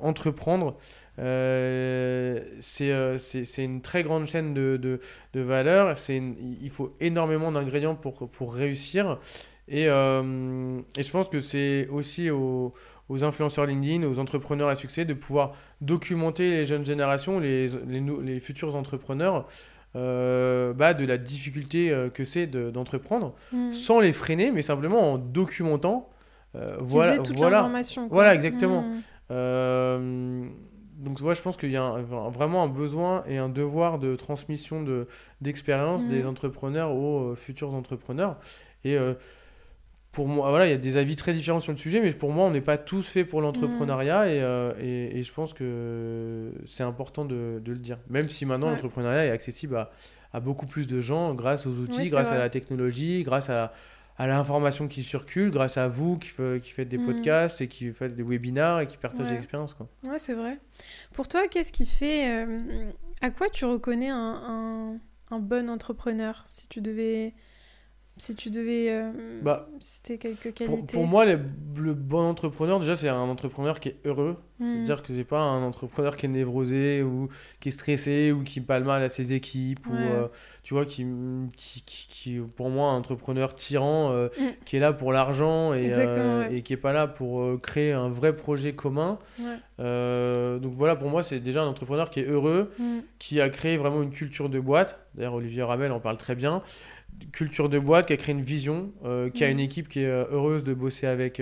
entreprendre, c'est une très grande chaîne de valeur. Il faut énormément d'ingrédients pour réussir. Et je pense que c'est aussi aux influenceurs LinkedIn, aux entrepreneurs à succès, de pouvoir documenter les jeunes générations, les futurs entrepreneurs, de la difficulté que c'est d'entreprendre, sans les freiner, mais simplement en documentant. L'information, quoi. Voilà, exactement. Donc je pense qu'il y a vraiment un besoin et un devoir de transmission d'expérience des entrepreneurs aux futurs entrepreneurs. Et pour moi, il y a des avis très différents sur le sujet, mais pour moi, on n'est pas tous faits pour l'entrepreneuriat et je pense que c'est important de le dire. Même si maintenant, l'entrepreneuriat est accessible à beaucoup plus de gens grâce aux outils, grâce à la technologie, grâce à l'information qui circule, grâce à vous qui faites des podcasts et qui faites des webinars et qui partagent des expériences. Oui, c'est vrai. Pour toi, qu'est-ce qui fait... à quoi tu reconnais un bon entrepreneur si tu devais... c'était quelques qualités. Pour moi, le bon entrepreneur, déjà, c'est un entrepreneur qui est heureux. C'est-à-dire que c'est pas un entrepreneur qui est névrosé ou qui est stressé ou qui parle mal à ses équipes ou tu vois, qui pour moi, un entrepreneur tyran qui est là pour l'argent et qui est pas là pour créer un vrai projet commun. Donc voilà, pour moi, c'est déjà un entrepreneur qui est heureux, qui a créé vraiment une culture de boîte. D'ailleurs, Olivier Ramel en parle très bien. Culture de boîte, qui a créé une vision, qui a une équipe qui est heureuse de bosser avec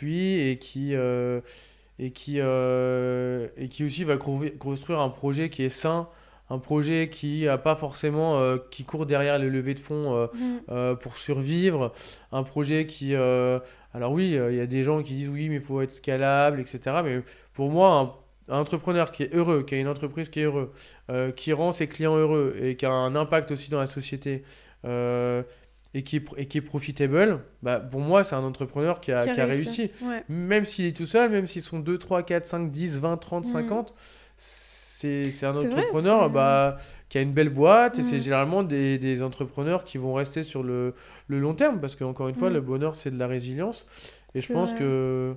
lui et qui aussi va construire un projet qui est sain, un projet qui a pas forcément qui court derrière les levées de fonds pour survivre, un projet qui alors oui, il y a des gens qui disent oui mais il faut être scalable, etc., mais pour moi un entrepreneur qui est heureux, qui a une entreprise qui est heureuse, qui rend ses clients heureux et qui a un impact aussi dans la société et qui est profitable, pour moi, c'est un entrepreneur qui a réussi. Ouais. Même s'il est tout seul, même s'ils sont 2, 3, 4, 5, 10, 20, 30, 50, c'est entrepreneur vrai, qui a une belle boîte et c'est généralement des entrepreneurs qui vont rester sur le long terme parce qu'encore une fois, le bonheur, c'est de la résilience. Et je pense que...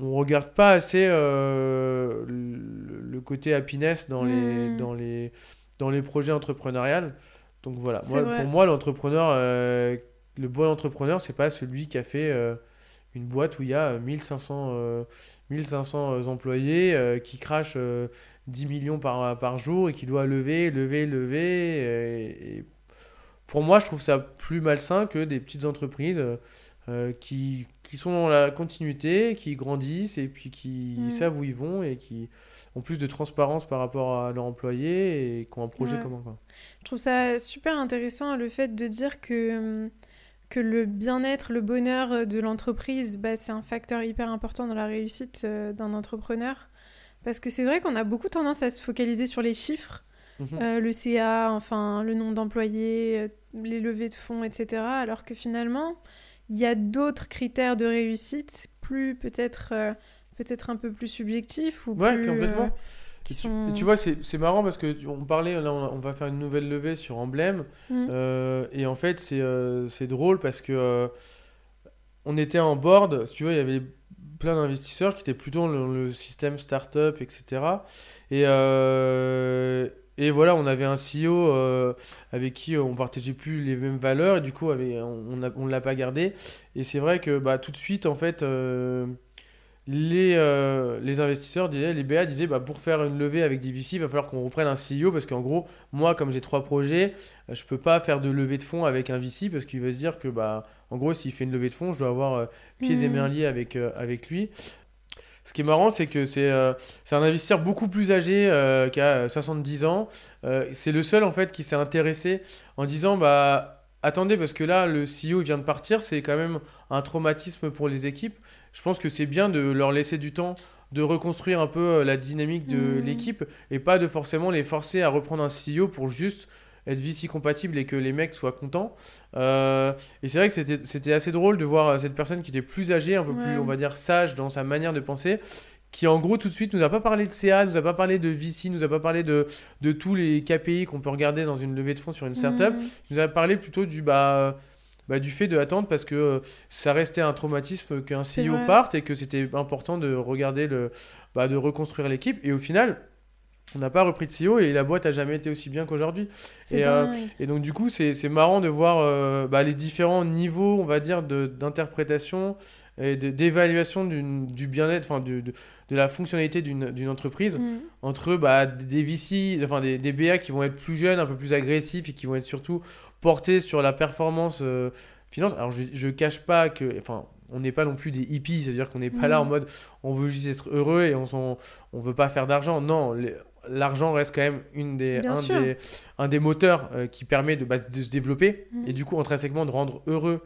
on regarde pas assez le côté happiness dans les projets entrepreneuriales. Donc voilà, pour moi l'entrepreneur, le bon entrepreneur, c'est pas celui qui a fait une boîte où il y a 1500 employés qui crachent 10 millions par jour et qui doit lever. Et pour moi, je trouve ça plus malsain que des petites entreprises qui sont dans la continuité, qui grandissent et puis qui savent où ils vont et qui ont plus de transparence par rapport à leurs employés et qui ont un projet commun. Quoi. Je trouve ça super intéressant, le fait de dire que le bien-être, le bonheur de l'entreprise, c'est un facteur hyper important dans la réussite d'un entrepreneur. Parce que c'est vrai qu'on a beaucoup tendance à se focaliser sur les chiffres, le CA, enfin, le nombre d'employés, les levées de fonds, etc. Alors que finalement... il y a d'autres critères de réussite, plus peut-être un peu plus subjectifs ou plus... complètement. Tu vois, c'est marrant parce que on parlait, là, on va faire une nouvelle levée sur Hemblem, et en fait, c'est drôle parce que on était en board, si tu vois, il y avait plein d'investisseurs qui étaient plutôt dans le système start-up, etc. Et voilà, on avait un CEO avec qui on partageait plus les mêmes valeurs et du coup, on ne l'a pas gardé. Et c'est vrai que tout de suite, en fait, les investisseurs disaient, les BA disaient, pour faire une levée avec des VC, il va falloir qu'on reprenne un CEO parce qu'en gros, moi, comme j'ai 3 projets, je ne peux pas faire de levée de fonds avec un VC parce qu'il va se dire que, en gros, s'il fait une levée de fonds, je dois avoir pieds et mains liés avec lui. Ce qui est marrant, c'est que c'est un investisseur beaucoup plus âgé, qui a 70 ans. C'est le seul en fait qui s'est intéressé en disant attendez, parce que là, le CEO vient de partir, c'est quand même un traumatisme pour les équipes. Je pense que c'est bien de leur laisser du temps de reconstruire un peu la dynamique de l'équipe et pas de forcément les forcer à reprendre un CEO pour juste être VC compatible et que les mecs soient contents. Et c'est vrai que c'était assez drôle de voir cette personne qui était plus âgée, un peu plus, on va dire, sage dans sa manière de penser, qui en gros tout de suite nous a pas parlé de CA, nous a pas parlé de VC, nous a pas parlé de tous les KPI qu'on peut regarder dans une levée de fonds sur une startup. Nous a parlé plutôt du fait de attendre parce que ça restait un traumatisme qu'un CEO parte et que c'était important de regarder de reconstruire l'équipe. Et au final, on n'a pas repris de CEO et la boîte a jamais été aussi bien qu'aujourd'hui. Et donc du coup, c'est marrant de voir les différents niveaux, on va dire, d'interprétation et d'évaluation du bien-être, enfin de la fonctionnalité d'une entreprise, entre des VC, enfin des BA qui vont être plus jeunes, un peu plus agressifs et qui vont être surtout portés sur la performance finance. Alors je cache pas que, enfin, on n'est pas non plus des hippies, c'est-à-dire qu'on n'est pas là en mode on veut juste être heureux et on veut pas faire d'argent. Non, l'argent reste quand même un des moteurs qui permet de se développer et du coup intrinsèquement de rendre heureux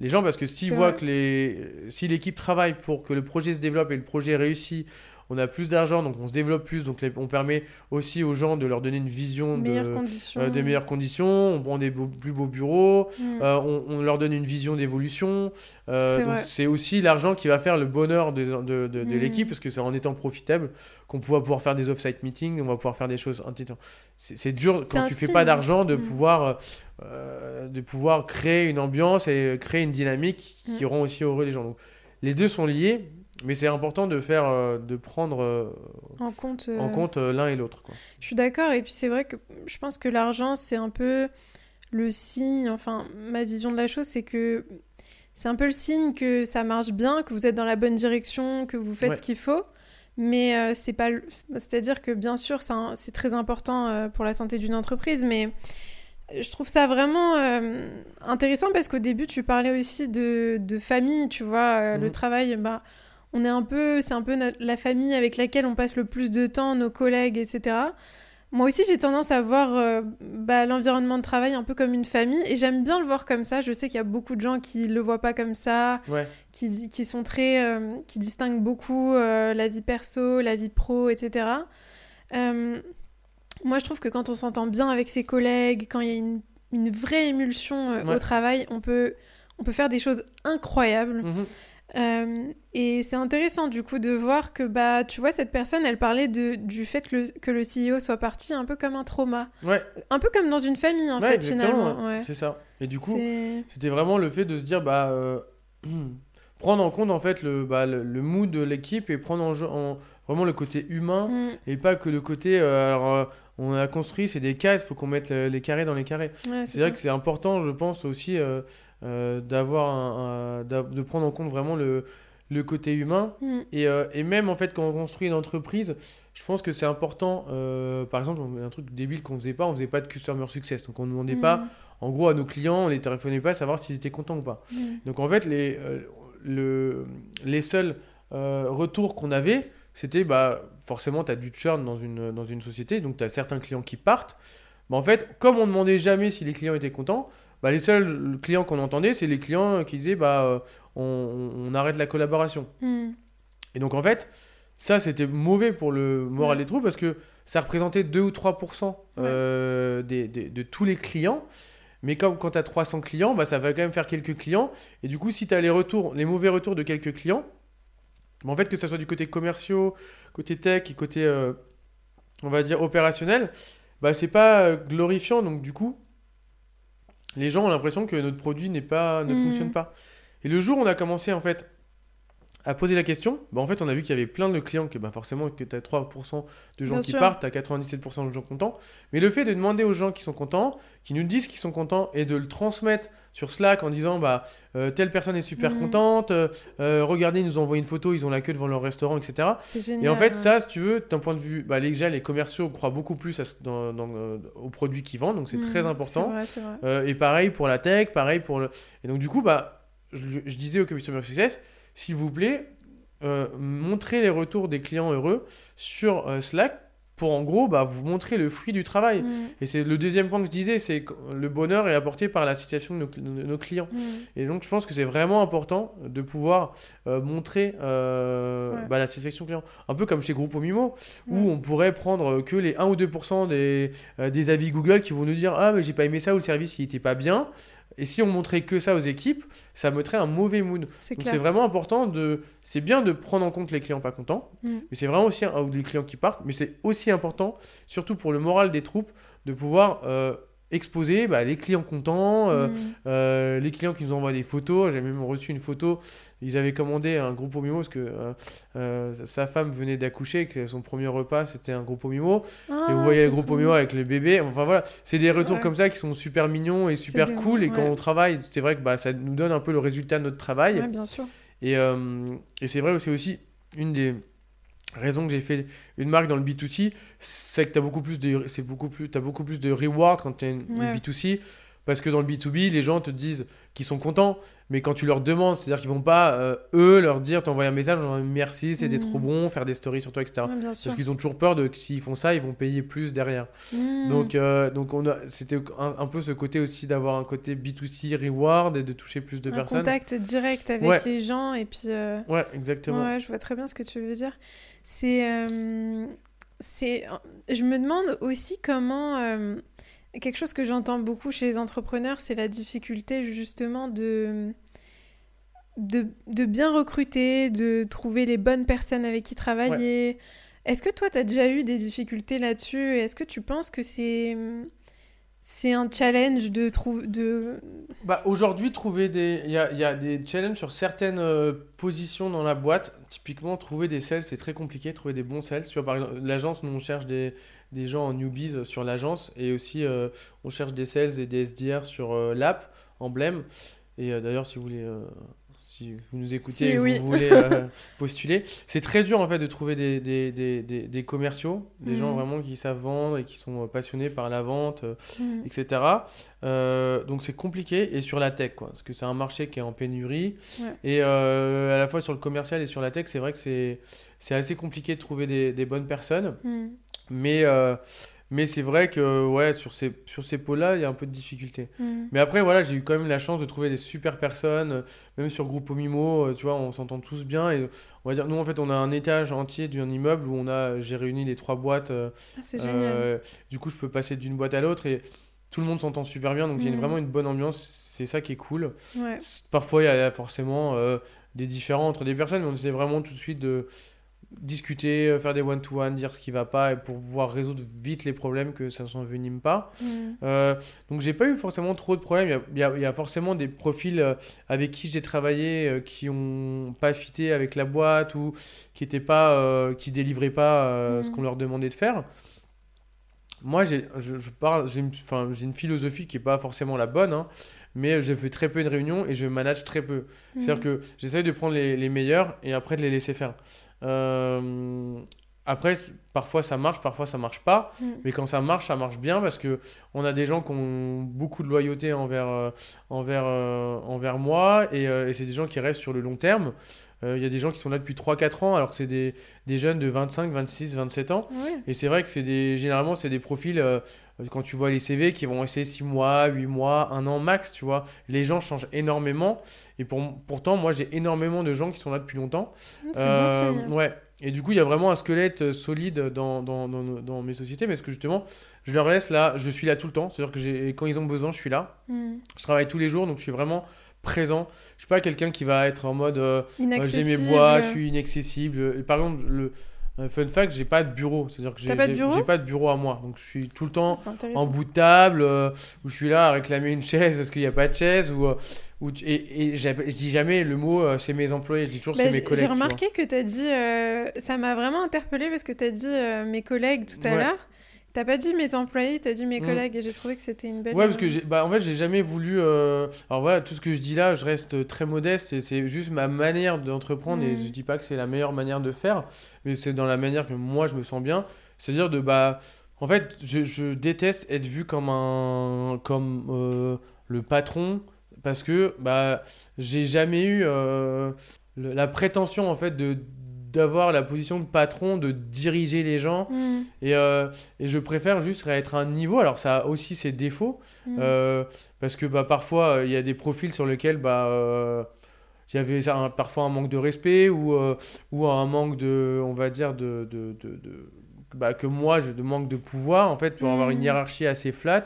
les gens, parce que si l'équipe travaille pour que le projet se développe et le projet réussit, on a plus d'argent, donc on se développe plus, donc on permet aussi aux gens de leur donner une vision des meilleures conditions, on prend des plus beaux bureaux, on leur donne une vision d'évolution. Donc c'est aussi l'argent qui va faire le bonheur de l'équipe, parce que c'est en étant profitable qu'on va pouvoir faire des off-site meetings, on va pouvoir faire des choses. C'est dur quand tu fais pas d'argent de pouvoir créer une ambiance et créer une dynamique qui rend aussi heureux les gens. Donc, les deux sont liés, mais c'est important de prendre en compte l'un et l'autre, quoi. Je suis d'accord, et puis c'est vrai que je pense que l'argent, c'est un peu le signe, enfin ma vision de la chose, c'est que c'est un peu le signe que ça marche bien, que vous êtes dans la bonne direction, que vous faites ce qu'il faut. Mais c'est pas, c'est-à-dire que bien sûr c'est très important pour la santé d'une entreprise, mais je trouve ça vraiment intéressant parce qu'au début tu parlais aussi de famille, tu vois, le travail, on est un peu, c'est un peu la famille avec laquelle on passe le plus de temps, nos collègues, etc. Moi aussi j'ai tendance à voir l'environnement de travail un peu comme une famille, et j'aime bien le voir comme ça. Je sais qu'il y a beaucoup de gens qui le voient pas comme ça, qui sont très qui distinguent beaucoup la vie perso, la vie pro, etc. Moi je trouve que quand on s'entend bien avec ses collègues, quand il y a une vraie émulsion au travail, on peut faire des choses incroyables. Et c'est intéressant du coup de voir que tu vois, cette personne, elle parlait du fait que le CEO soit parti un peu comme un trauma, un peu comme dans une famille en fait, finalement. C'est ça. Et du coup c'était vraiment le fait de se dire prendre en compte en fait le mood de l'équipe et prendre en jeu vraiment le côté humain et pas que le côté on a construit, c'est des cases, faut qu'on mette les carrés dans les carrés. C'est vrai que c'est important, je pense aussi d'avoir de prendre en compte vraiment le côté humain et même en fait quand on construit une entreprise, je pense que c'est important. Par exemple, un truc débile qu'on faisait pas, de customer success, donc on ne demandait pas en gros à nos clients, on les téléphonait pas à savoir s'ils étaient contents ou pas. Donc en fait les seuls retours qu'on avait, c'était forcément tu as du churn dans une société, donc tu as certains clients qui partent. En fait, comme on ne demandait jamais si les clients étaient contents, les seuls clients qu'on entendait, c'est les clients qui disaient on arrête la collaboration. Et donc en fait, ça c'était mauvais pour le moral des troupes, parce que ça représentait 2 ou 3% de tous les clients. Mais quand tu as 300 clients, ça va quand même faire quelques clients. Et du coup, si tu as les mauvais retours de quelques clients, en fait, que ce soit du côté commerciaux, côté tech et côté, on va dire, opérationnel, c'est pas glorifiant. Donc, du coup, les gens ont l'impression que notre produit ne fonctionne pas. Et le jour où on a commencé, en fait, à poser la question, en fait, on a vu qu'il y avait plein de clients que forcément, que tu as 3% de gens partent, tu as 97% de gens contents. Mais le fait de demander aux gens qui sont contents, qui nous disent qu'ils sont contents, et de le transmettre sur Slack en disant telle personne est super contente, regardez, ils nous envoient une photo, ils ont la queue devant leur restaurant, etc. C'est génial. Et en fait, ça, si tu veux, d'un point de vue, déjà, les commerciaux croient beaucoup plus aux produits qu'ils vendent, donc c'est très important. C'est vrai. Et pareil pour la tech, pareil pour le... Et donc, du coup, je disais au Customer Success, s'il vous plaît, montrez les retours des clients heureux sur Slack pour en gros vous montrer le fruit du travail. Et c'est le deuxième point que je disais, c'est que le bonheur est apporté par la situation de nos clients. Et donc je pense que c'est vraiment important de pouvoir montrer la satisfaction client. Un peu comme chez Gruppomimmo, où on pourrait prendre que les 1 ou 2% des avis Google qui vont nous dire « Ah mais j'ai pas aimé ça » ou « Le service il était pas bien ». Et si on montrait que ça aux équipes, ça mettrait un mauvais mood. Donc, c'est vraiment important c'est bien de prendre en compte les clients pas contents, mais c'est vraiment aussi les clients qui partent, mais c'est aussi important, surtout pour le moral des troupes, de pouvoir exposer les clients contents, les clients qui nous envoient des photos. J'ai même reçu une photo. Ils avaient commandé un Gruppomimmo parce que sa femme venait d'accoucher, que son premier repas c'était un Gruppomimmo. Et vous voyez le Gruppomimmo avec le bébé. Enfin voilà, c'est des retours comme ça qui sont super mignons et super cool. Et quand on travaille, c'est vrai que ça nous donne un peu le résultat de notre travail. Ouais, bien sûr. Et c'est vrai que c'est aussi une des raison que j'ai fait une marque dans le B2C, c'est que t'as beaucoup plus de reward quand t'es une B2C, parce que dans le B2B, les gens te disent qu'ils sont contents, mais quand tu leur demandes, c'est-à-dire qu'ils vont pas leur dire, t'envoyer un message, genre merci, c'était trop bon, faire des stories sur toi, etc. Ouais, parce qu'ils ont toujours peur de que s'ils font ça, ils vont payer plus derrière. Donc c'était un peu ce côté aussi d'avoir un côté B2C reward et de toucher plus de personnes. Un contact direct avec les gens et puis. Ouais, exactement. Ouais, je vois très bien ce que tu veux dire. Je me demande aussi comment. Quelque chose que j'entends beaucoup chez les entrepreneurs, c'est la difficulté justement de bien recruter, de trouver les bonnes personnes avec qui travailler. Ouais. Est-ce que toi, tu as déjà eu des difficultés là-dessus ? Est-ce que tu penses que c'est un challenge de trouver... Aujourd'hui, il y a des challenges sur certaines positions dans la boîte. Typiquement, trouver des sales, c'est très compliqué. Trouver des bons sales. Tu vois, par exemple, l'agence, nous, on cherche des gens en newbies sur l'agence. Et aussi, on cherche des sales et des SDR sur l'app, Hemblem. Et d'ailleurs, si vous voulez... si vous nous écoutez et vous voulez postuler. C'est très dur en fait de trouver des commerciaux, des gens vraiment qui savent vendre et qui sont passionnés par la vente, etc. Donc c'est compliqué. Et sur la tech, quoi, parce que c'est un marché qui est en pénurie. Ouais. Et à la fois sur le commercial et sur la tech, c'est vrai que c'est assez compliqué de trouver des bonnes personnes. Mais c'est vrai que sur ces pôles-là, il y a un peu de difficulté. Mais après, voilà, j'ai eu quand même la chance de trouver des super personnes, même sur Gruppomimmo, tu vois, on s'entend tous bien. Et on va dire, nous, en fait, on a un étage entier d'un immeuble où j'ai réuni les trois boîtes. C'est génial. Du coup, je peux passer d'une boîte à l'autre et tout le monde s'entend super bien. Donc, il y a vraiment une bonne ambiance. C'est ça qui est cool. Ouais. Parfois, il y a forcément des différends entre des personnes, mais on essaie vraiment tout de suite de discuter, faire des one-to-one, dire ce qui va pas et pour pouvoir résoudre vite les problèmes, que ça ne s'envenime pas. Donc j'ai pas eu forcément trop de problèmes. Il y a forcément des profils avec qui j'ai travaillé qui ont pas fité avec la boîte ou qui délivraient pas ce qu'on leur demandait de faire. Moi j'ai une philosophie qui est pas forcément la bonne, hein, mais je fais très peu de réunions et je manage très peu. C'est-à-dire que j'essaye de prendre les meilleurs et après de les laisser faire. Après parfois ça marche, parfois ça marche pas, mais quand ça marche bien parce que on a des gens qui ont beaucoup de loyauté envers moi et c'est des gens qui restent sur le long terme. Il y a des gens qui sont là depuis 3-4 ans alors que c'est des jeunes de 25, 26, 27 ans. Et c'est vrai que généralement c'est des profils quand tu vois les CV qui vont essayer 6 mois, 8 mois, 1 an max, tu vois. Les gens changent énormément et pourtant moi j'ai énormément de gens qui sont là depuis longtemps. C'est bon signe. Ouais. Et du coup, il y a vraiment un squelette solide dans mes sociétés, mais parce que justement, je leur laisse là, je suis là tout le temps, c'est-à-dire que quand ils ont besoin, je suis là. Je travaille tous les jours, donc je suis vraiment présent. Je suis pas quelqu'un qui va être en mode j'ai mes bois, je suis inaccessible. Et par exemple, le fun fact, j'ai pas de bureau, c'est-à-dire que j'ai pas de bureau à moi, donc je suis tout le temps en bout de table où je suis là à réclamer une chaise parce qu'il y a pas de chaise et je dis jamais le mot c'est mes employés, je dis toujours c'est mes collègues. J'ai remarqué que t'as dit ça m'a vraiment interpellée parce que t'as dit mes collègues tout à l'heure. T'as pas dit mes employés, t'as dit mes collègues et j'ai trouvé que c'était une belle... Ouais, parce que en fait, j'ai jamais voulu... Alors voilà, tout ce que je dis là, je reste très modeste et c'est juste ma manière d'entreprendre et je dis pas que c'est la meilleure manière de faire, mais c'est dans la manière que moi, je me sens bien. C'est-à-dire en fait, je déteste être vu comme le patron parce que j'ai jamais eu la prétention en fait d'avoir la position de patron, de diriger les gens. Mmh. Et je préfère juste être à un niveau. Alors, ça a aussi ses défauts. Mmh. Parce que bah, parfois, il y a des profils sur lesquels j'avais parfois un manque de respect ou un manque de, on va dire, que moi, je manque de pouvoir, en fait, pour avoir une hiérarchie assez flat.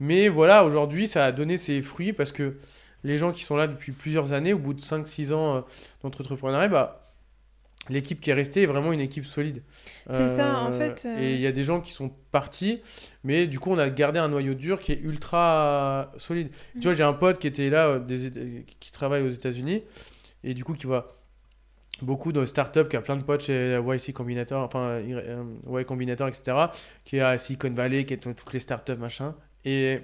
Mais voilà, aujourd'hui, ça a donné ses fruits parce que les gens qui sont là depuis plusieurs années, au bout de 5-6 ans d'entrepreneuriat, l'équipe qui est restée est vraiment une équipe solide. C'est ça, en fait. Et il y a des gens qui sont partis, mais du coup, on a gardé un noyau dur qui est ultra solide. Mmh. Tu vois, j'ai un pote qui était là, qui travaille aux États-Unis, et du coup, qui va beaucoup de startups, qui a plein de potes chez Y Combinator, etc., qui est à Silicon Valley, qui est dans toutes les startups, machin. Et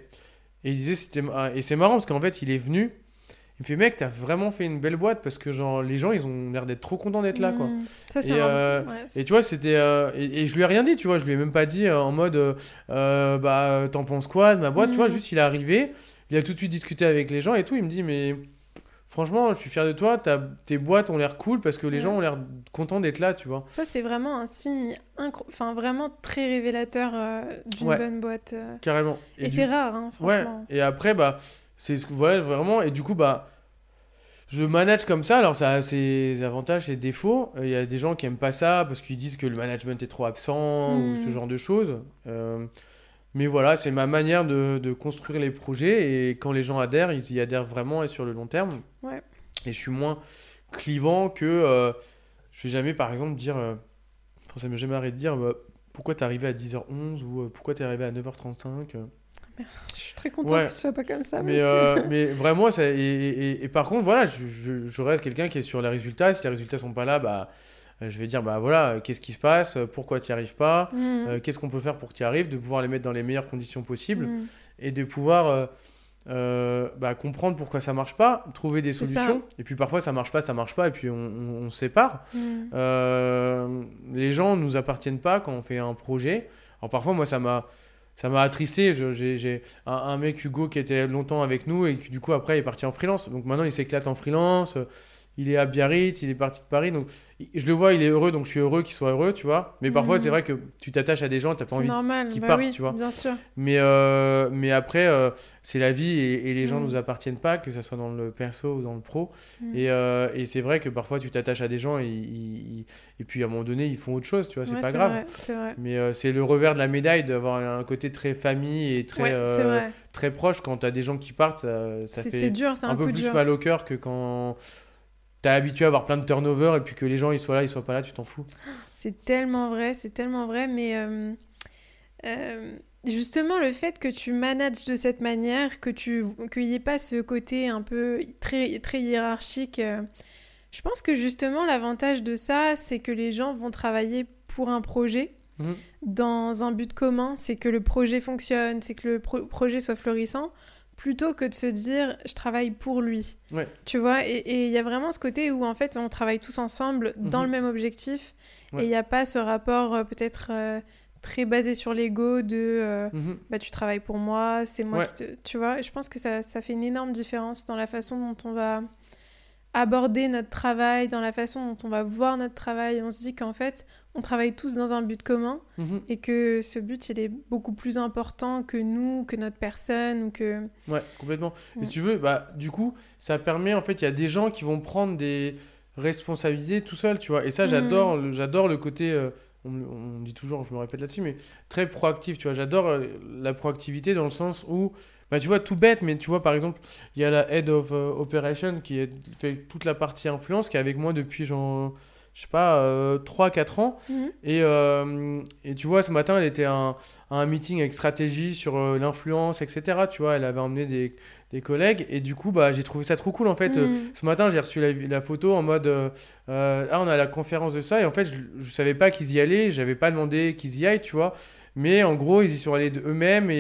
il disait, c'est marrant parce qu'en fait, il est venu. Il me fait, mec, t'as vraiment fait une belle boîte parce que genre, les gens, ils ont l'air d'être trop contents d'être là, quoi. Ça, c'est et tu vois, c'était. Et je lui ai rien dit, tu vois. Je lui ai même pas dit en mode, t'en penses quoi de ma boîte, tu vois. Juste, il est arrivé, il a tout de suite discuté avec les gens et tout. Il me dit, mais franchement, je suis fier de toi. Tes boîtes ont l'air cool parce que les gens ont l'air contents d'être là, tu vois. Ça, c'est vraiment un signe vraiment très révélateur d'une bonne boîte. Carrément. Et c'est rare, hein, franchement. Ouais. Et après, c'est ce que voilà vraiment, et du coup je manage comme ça. Alors ça a ses avantages, ses défauts. Il y a des gens qui aiment pas ça parce qu'ils disent que le management est trop absent ou ce genre de choses, mais voilà, c'est ma manière de construire les projets, et quand les gens adhèrent, ils y adhèrent vraiment et sur le long terme. Et je suis moins clivant que je vais jamais par exemple dire ça m'est jamais arrivé de dire pourquoi t'es arrivé à 10h11 ou pourquoi t'es arrivé à 9h35. Je suis très contente que ce soit pas comme ça. Mais vraiment, ça, et par contre, voilà, je reste quelqu'un qui est sur les résultats. Si les résultats sont pas là, je vais dire, voilà, qu'est-ce qui se passe, pourquoi tu n'y arrives pas, qu'est-ce qu'on peut faire pour que tu y arrives, de pouvoir les mettre dans les meilleures conditions possibles et de pouvoir comprendre pourquoi ça marche pas, trouver des solutions. Et puis parfois, ça marche pas, et puis on se sépare. Les gens nous appartiennent pas quand on fait un projet. Alors parfois, moi, ça m'a attristé. J'ai un mec, Hugo, qui était longtemps avec nous et qui, du coup, après, est parti en freelance. Donc maintenant, il s'éclate en freelance. Il est à Biarritz, il est parti de Paris. Donc je le vois, il est heureux. Donc je suis heureux qu'il soit heureux, tu vois. Mais parfois, c'est vrai que tu t'attaches à des gens, tu n'as pas envie qu'ils partent, tu vois. Bien sûr. Mais après, c'est la vie et les gens ne nous appartiennent pas, que ce soit dans le perso ou dans le pro. Et c'est vrai que parfois, tu t'attaches à des gens et puis à un moment donné, ils font autre chose, tu vois. C'est pas grave. Vrai, c'est vrai. Mais c'est le revers de la médaille d'avoir un côté très famille et très, très proche. Quand tu as des gens qui partent, ça fait c'est dur, c'est un peu plus dur. Mal au cœur que quand t'es habitué à avoir plein de turnover et puis que les gens ils soient là, ils soient pas là, tu t'en fous. C'est tellement vrai, mais justement le fait que tu manages de cette manière, qu'il n'y ait pas ce côté un peu très, très hiérarchique, je pense que justement l'avantage de ça, c'est que les gens vont travailler pour un projet dans un but commun, c'est que le projet fonctionne, c'est que le projet soit florissant, plutôt que de se dire je travaille pour lui. Tu vois, et il y a vraiment ce côté où en fait on travaille tous ensemble dans le même objectif, et il n'y a pas ce rapport peut-être très basé sur l'ego de tu travailles pour moi, c'est moi qui te... Tu vois, et je pense que ça fait une énorme différence dans la façon dont on va aborder notre travail, dans la façon dont on va voir notre travail. On se dit qu'en fait on travaille tous dans un but commun et que ce but il est beaucoup plus important que nous, que notre personne ou que... Ouais, complètement. Ouais. Et si tu veux, du coup ça permet, en fait il y a des gens qui vont prendre des responsabilités tout seuls, tu vois, et ça j'adore le côté on dit toujours, je me répète là-dessus, mais très proactif, tu vois. J'adore la proactivité dans le sens où tu vois, tout bête, mais tu vois, par exemple, il y a la Head of Operation qui fait toute la partie influence, qui est avec moi depuis, genre, je sais pas, 3-4 ans. Et tu vois, ce matin, elle était à un meeting avec stratégie sur l'influence, etc. Tu vois, elle avait emmené des collègues. Et du coup, j'ai trouvé ça trop cool, en fait. Ce matin, j'ai reçu la photo en mode on a la conférence de ça. Et en fait, je savais pas qu'ils y allaient. J'avais pas demandé qu'ils y aillent, tu vois. Mais en gros, ils y sont allés d'eux-mêmes.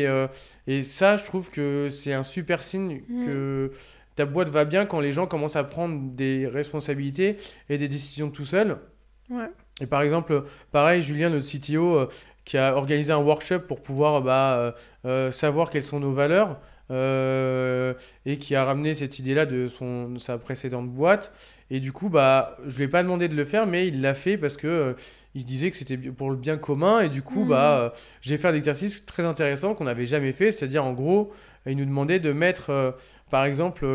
Et ça, je trouve que c'est un super signe que ta boîte va bien quand les gens commencent à prendre des responsabilités et des décisions tout seuls. Ouais. Et par exemple, pareil, Julien, notre CTO, qui a organisé un workshop pour pouvoir savoir quelles sont nos valeurs. et qui a ramené cette idée-là de sa précédente boîte. Et du coup, je lui ai pas demandé de le faire, mais il l'a fait parce que il disait que c'était pour le bien commun. Et du coup, j'ai fait un exercice très intéressant qu'on n'avait jamais fait. C'est-à-dire, en gros, il nous demandait de mettre, par exemple,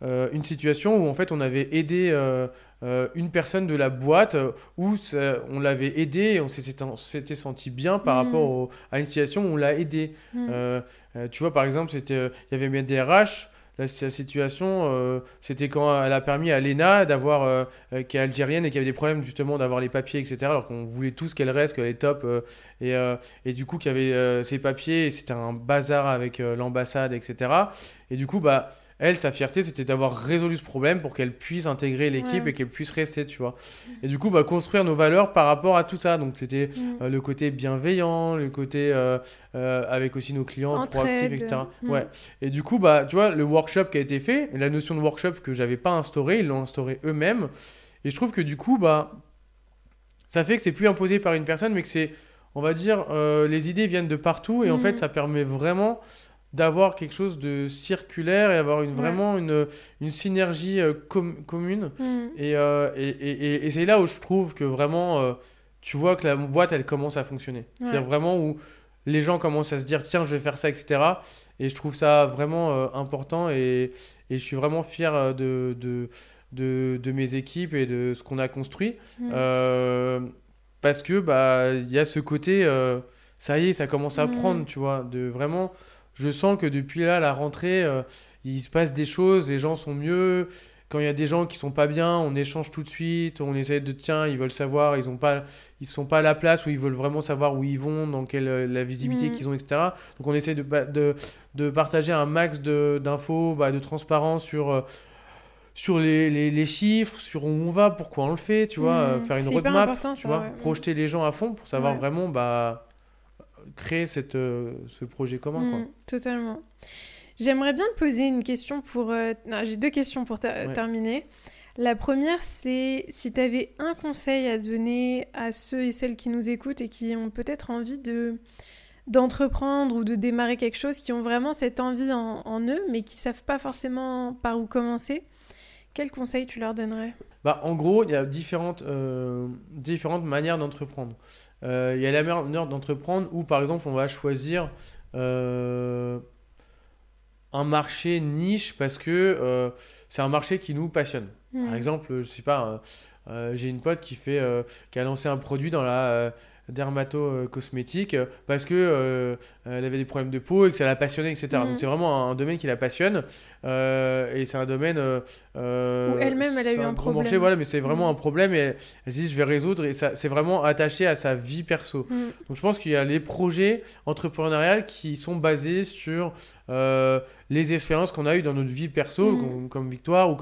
une situation où en fait on avait aidé une personne de la boîte, où on l'avait aidé et on s'était senti bien par rapport à une situation où on l'a aidé. Tu vois, par exemple, il y avait bien des RH. La situation, c'était quand elle a permis à Léna d'avoir, qui est algérienne et qui avait des problèmes justement d'avoir les papiers, etc. Alors qu'on voulait tous qu'elle reste, qu'elle est top, et du coup qu'il y avait ses papiers, et c'était un bazar avec l'ambassade, etc. Et du coup, elle, sa fierté, c'était d'avoir résolu ce problème pour qu'elle puisse intégrer l'équipe et qu'elle puisse rester, tu vois. Et du coup, construire nos valeurs par rapport à tout ça. Donc, c'était le côté bienveillant, le côté avec aussi nos clients proactifs, etc. Ouais. Et du coup, tu vois, le workshop qui a été fait, la notion de workshop que j'avais pas instaurée, ils l'ont instaurée eux-mêmes. Et je trouve que du coup, ça fait que c'est plus imposé par une personne, mais que c'est, on va dire, les idées viennent de partout. Et en fait, ça permet vraiment d'avoir quelque chose de circulaire et avoir vraiment une synergie commune. Et c'est là où je trouve que vraiment, tu vois que la boîte, elle commence à fonctionner. Ouais. C'est-à-dire vraiment où les gens commencent à se dire « Tiens, je vais faire ça, etc. » Et je trouve ça vraiment important et je suis vraiment fier de mes équipes et de ce qu'on a construit. Parce que y a ce côté, ça y est, ça commence à prendre, tu vois, de vraiment... Je sens que depuis la rentrée, il se passe des choses, les gens sont mieux. Quand il y a des gens qui sont pas bien, on échange tout de suite, on essaie de ils veulent savoir, ils sont pas à la place où ils veulent vraiment savoir où ils vont, dans la visibilité qu'ils ont, etc. Donc on essaie de partager un max d'infos, de transparence sur les chiffres, sur où on va, pourquoi on le fait, tu vois, faire une roadmap, tu vois, projeter les gens à fond pour savoir vraiment créer ce projet commun. Quoi. Totalement. J'aimerais bien te poser une question j'ai deux questions pour terminer. La première, c'est si tu avais un conseil à donner à ceux et celles qui nous écoutent et qui ont peut-être envie d'entreprendre ou de démarrer quelque chose, qui ont vraiment cette envie en eux, mais qui ne savent pas forcément par où commencer. Quel conseil tu leur donnerais ? En gros, il y a différentes manières d'entreprendre. Il y a la manière d'entreprendre où, par exemple, on va choisir un marché niche parce que c'est un marché qui nous passionne. Par exemple, je sais pas, j'ai une pote qui a lancé un produit dans la dermato-cosmétique parce que elle avait des problèmes de peau et que ça la passionnait, etc. Donc c'est vraiment un domaine qui la passionne et c'est un domaine où elle-même elle a eu un problème. Marché, voilà, mais c'est vraiment un problème et elle se dit je vais résoudre et ça c'est vraiment attaché à sa vie perso. Donc je pense qu'il y a les projets entrepreneuriales qui sont basés sur les expériences qu'on a eues dans notre vie perso, comme Victoire ou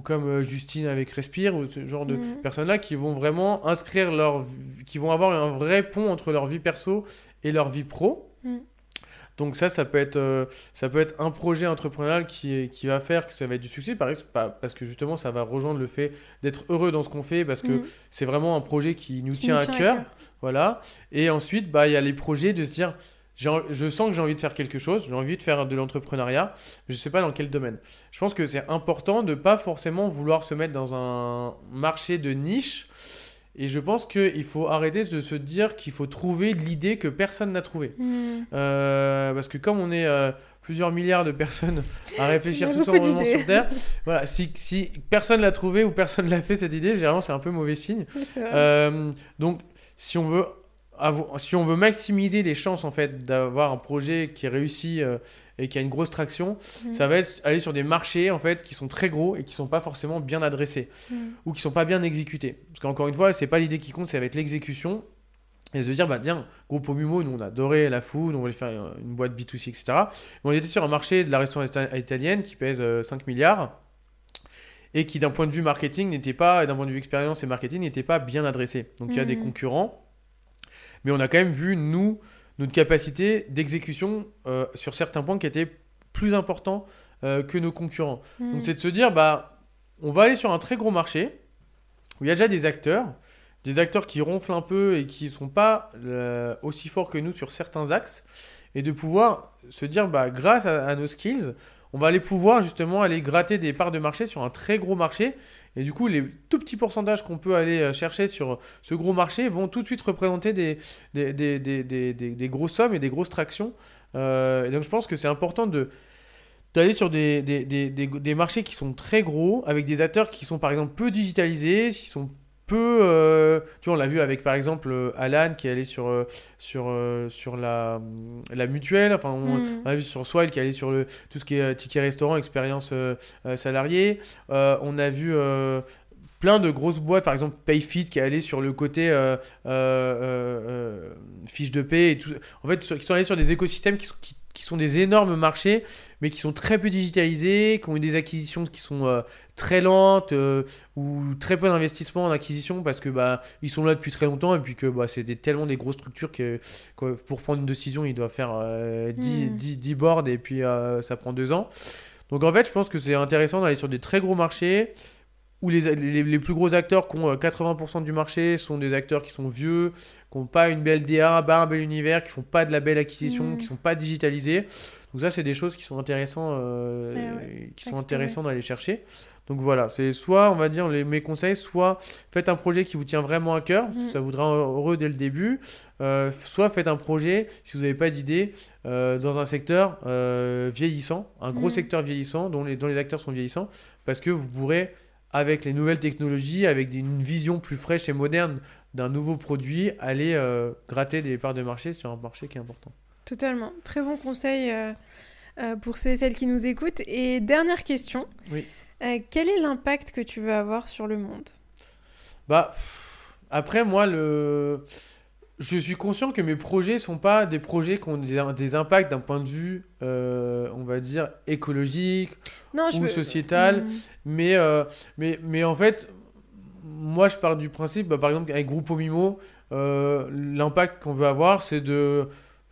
comme Justine avec Respire ou ce genre de personnes-là qui vont vraiment qui vont avoir un vrai pont entre leur vie perso et leur vie pro. Donc ça peut être un projet entrepreneurial qui va faire que ça va être du succès, parce que justement ça va rejoindre le fait d'être heureux dans ce qu'on fait, parce que c'est vraiment un projet qui nous tient à cœur. Voilà. Et ensuite, il y a les projets de se dire je sens que j'ai envie de faire quelque chose, j'ai envie de faire de l'entrepreneuriat, mais je sais pas dans quel domaine. Je pense que c'est important de pas forcément vouloir se mettre dans un marché de niche. Et je pense qu'il faut arrêter de se dire qu'il faut trouver l'idée que personne n'a trouvée. Parce que comme on est plusieurs milliards de personnes à réfléchir tout le moment sur Terre, voilà, si personne l'a trouvée ou personne l'a fait cette idée, généralement c'est un peu mauvais signe. Donc si on veut maximiser les chances en fait, d'avoir un projet qui réussit et qui a une grosse traction, ça va être aller sur des marchés en fait, qui sont très gros et qui ne sont pas forcément bien adressés ou qui ne sont pas bien exécutés. Parce qu'encore une fois, ce n'est pas l'idée qui compte, ça va être l'exécution. Et de dire, tiens, Gruppomimmo, nous on adorait la food, on voulait faire une boîte B2C, etc. Mais on était sur un marché de la restauration italienne qui pèse 5 milliards et qui, d'un point de vue marketing, n'était pas, d'un point de vue expérience et marketing, n'était pas bien adressé. Donc il y a des concurrents. Mais on a quand même vu, nous, notre capacité d'exécution sur certains points qui étaient plus importants que nos concurrents. Donc, c'est de se dire, on va aller sur un très gros marché où il y a déjà des acteurs. des acteurs qui ronflent un peu et qui ne sont pas aussi forts que nous sur certains axes, et de pouvoir se dire, bah, grâce à nos skills, on va aller pouvoir justement aller gratter des parts de marché sur un très gros marché. Et du coup, les tout petits pourcentages qu'on peut aller chercher sur ce gros marché vont tout de suite représenter des grosses sommes et des grosses tractions. Et donc, je pense que c'est important d'aller sur des marchés qui sont très gros, avec des acteurs qui sont par exemple peu digitalisés, qui sont peu… tu vois, on l'a vu avec par exemple Alan qui est allé sur la mutuelle. Enfin, on a vu sur Swile qui est allé sur tout ce qui est ticket restaurant, expérience salariée. On a vu… plein de grosses boîtes, par exemple PayFit qui est allé sur le côté fiche de paie et tout. En fait, qui sont allés sur des écosystèmes qui sont des énormes marchés, mais qui sont très peu digitalisés, qui ont eu des acquisitions qui sont très lentes ou très peu d'investissement en acquisition parce que bah ils sont là depuis très longtemps et puis que bah c'était tellement des grosses structures que pour prendre une décision, ils doivent faire 10 boards et puis ça prend 2 ans. Donc en fait, je pense que c'est intéressant d'aller sur des très gros marchés où les plus gros acteurs qui ont 80% du marché sont des acteurs qui sont vieux, qui n'ont pas une belle DA, pas un bel univers, qui ne font pas de la belle acquisition, qui ne sont pas digitalisés. Donc ça, c'est des choses qui sont intéressantes d'aller chercher. Donc voilà, c'est soit, on va dire, mes conseils, soit faites un projet qui vous tient vraiment à cœur, ça vous rendra heureux dès le début, soit faites un projet, si vous n'avez pas d'idée, dans un secteur vieillissant, un gros secteur vieillissant, dont les acteurs sont vieillissants, parce que vous pourrez… avec les nouvelles technologies, avec une vision plus fraîche et moderne d'un nouveau produit, aller gratter des parts de marché sur un marché qui est important. Totalement. Très bon conseil pour ceux et celles qui nous écoutent. Et dernière question. Oui. Quel est l'impact que tu veux avoir sur le monde ? Bah, après, moi, je suis conscient que mes projets ne sont pas des projets qui ont des impacts d'un point de vue, on va dire, écologique ou sociétal. Mais en fait, moi, je pars du principe, par exemple, avec Gruppomimmo, l'impact qu'on veut avoir, c'est de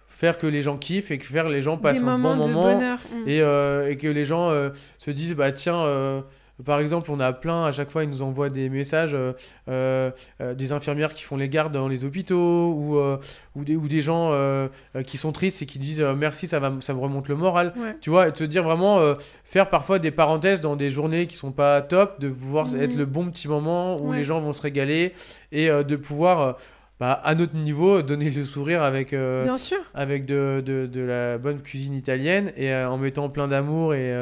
faire que les gens kiffent et que faire les gens passent un bon moment. Et que les gens se disent, bah tiens… par exemple, on a plein, à chaque fois, ils nous envoient des messages des infirmières qui font les gardes dans les hôpitaux ou des gens qui sont tristes et qui disent « merci, ça me remonte le moral ». Tu vois, et de se dire vraiment, faire parfois des parenthèses dans des journées qui ne sont pas top, de pouvoir être le bon petit moment où les gens vont se régaler et de pouvoir… à notre niveau, donner le sourire avec de la bonne cuisine italienne et en mettant plein d'amour et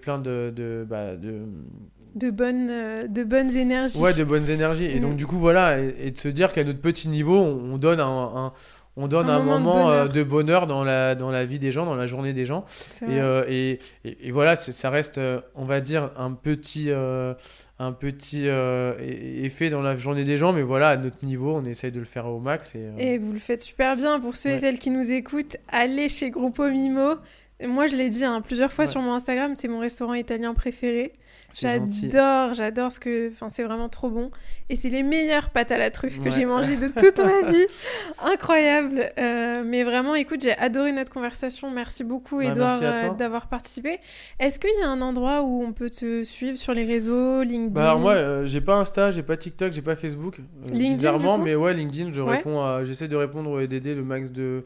plein de bonnes énergies. Ouais, de bonnes énergies. Et donc, du coup, voilà, et de se dire qu'à notre petit niveau, on donne un moment de bonheur dans la vie des gens, dans la journée des gens. Et voilà, ça reste, on va dire, un petit effet dans la journée des gens. Mais voilà, à notre niveau, on essaye de le faire au max. Et vous le faites super bien. Pour ceux et celles qui nous écoutent, allez chez Gruppomimmo. Moi, je l'ai dit plusieurs fois sur mon Instagram, c'est mon restaurant italien préféré. J'adore c'est vraiment trop bon. Et c'est les meilleures pâtes à la truffe que j'ai mangées de toute ma vie. Incroyable. Mais vraiment, écoute, j'ai adoré notre conversation. Merci beaucoup, Edouard, d'avoir participé. Est-ce qu'il y a un endroit où on peut te suivre sur les réseaux, LinkedIn ? Alors moi, j'ai pas Insta, j'ai pas TikTok, j'ai pas Facebook. LinkedIn, bizarrement, mais LinkedIn, j'essaie de répondre et d'aider le max de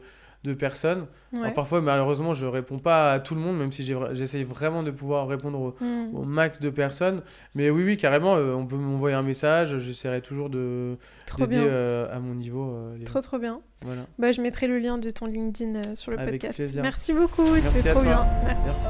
personnes. Alors, parfois, malheureusement, je réponds pas à tout le monde, même si j'essaye vraiment de pouvoir répondre au max de personnes. Mais oui, carrément, on peut m'envoyer un message. J'essaierai toujours d'aider à mon niveau. Trop bien. Voilà. Je mettrai le lien de ton LinkedIn sur le avec podcast. Plaisir. Merci beaucoup, c'était trop bien. Merci.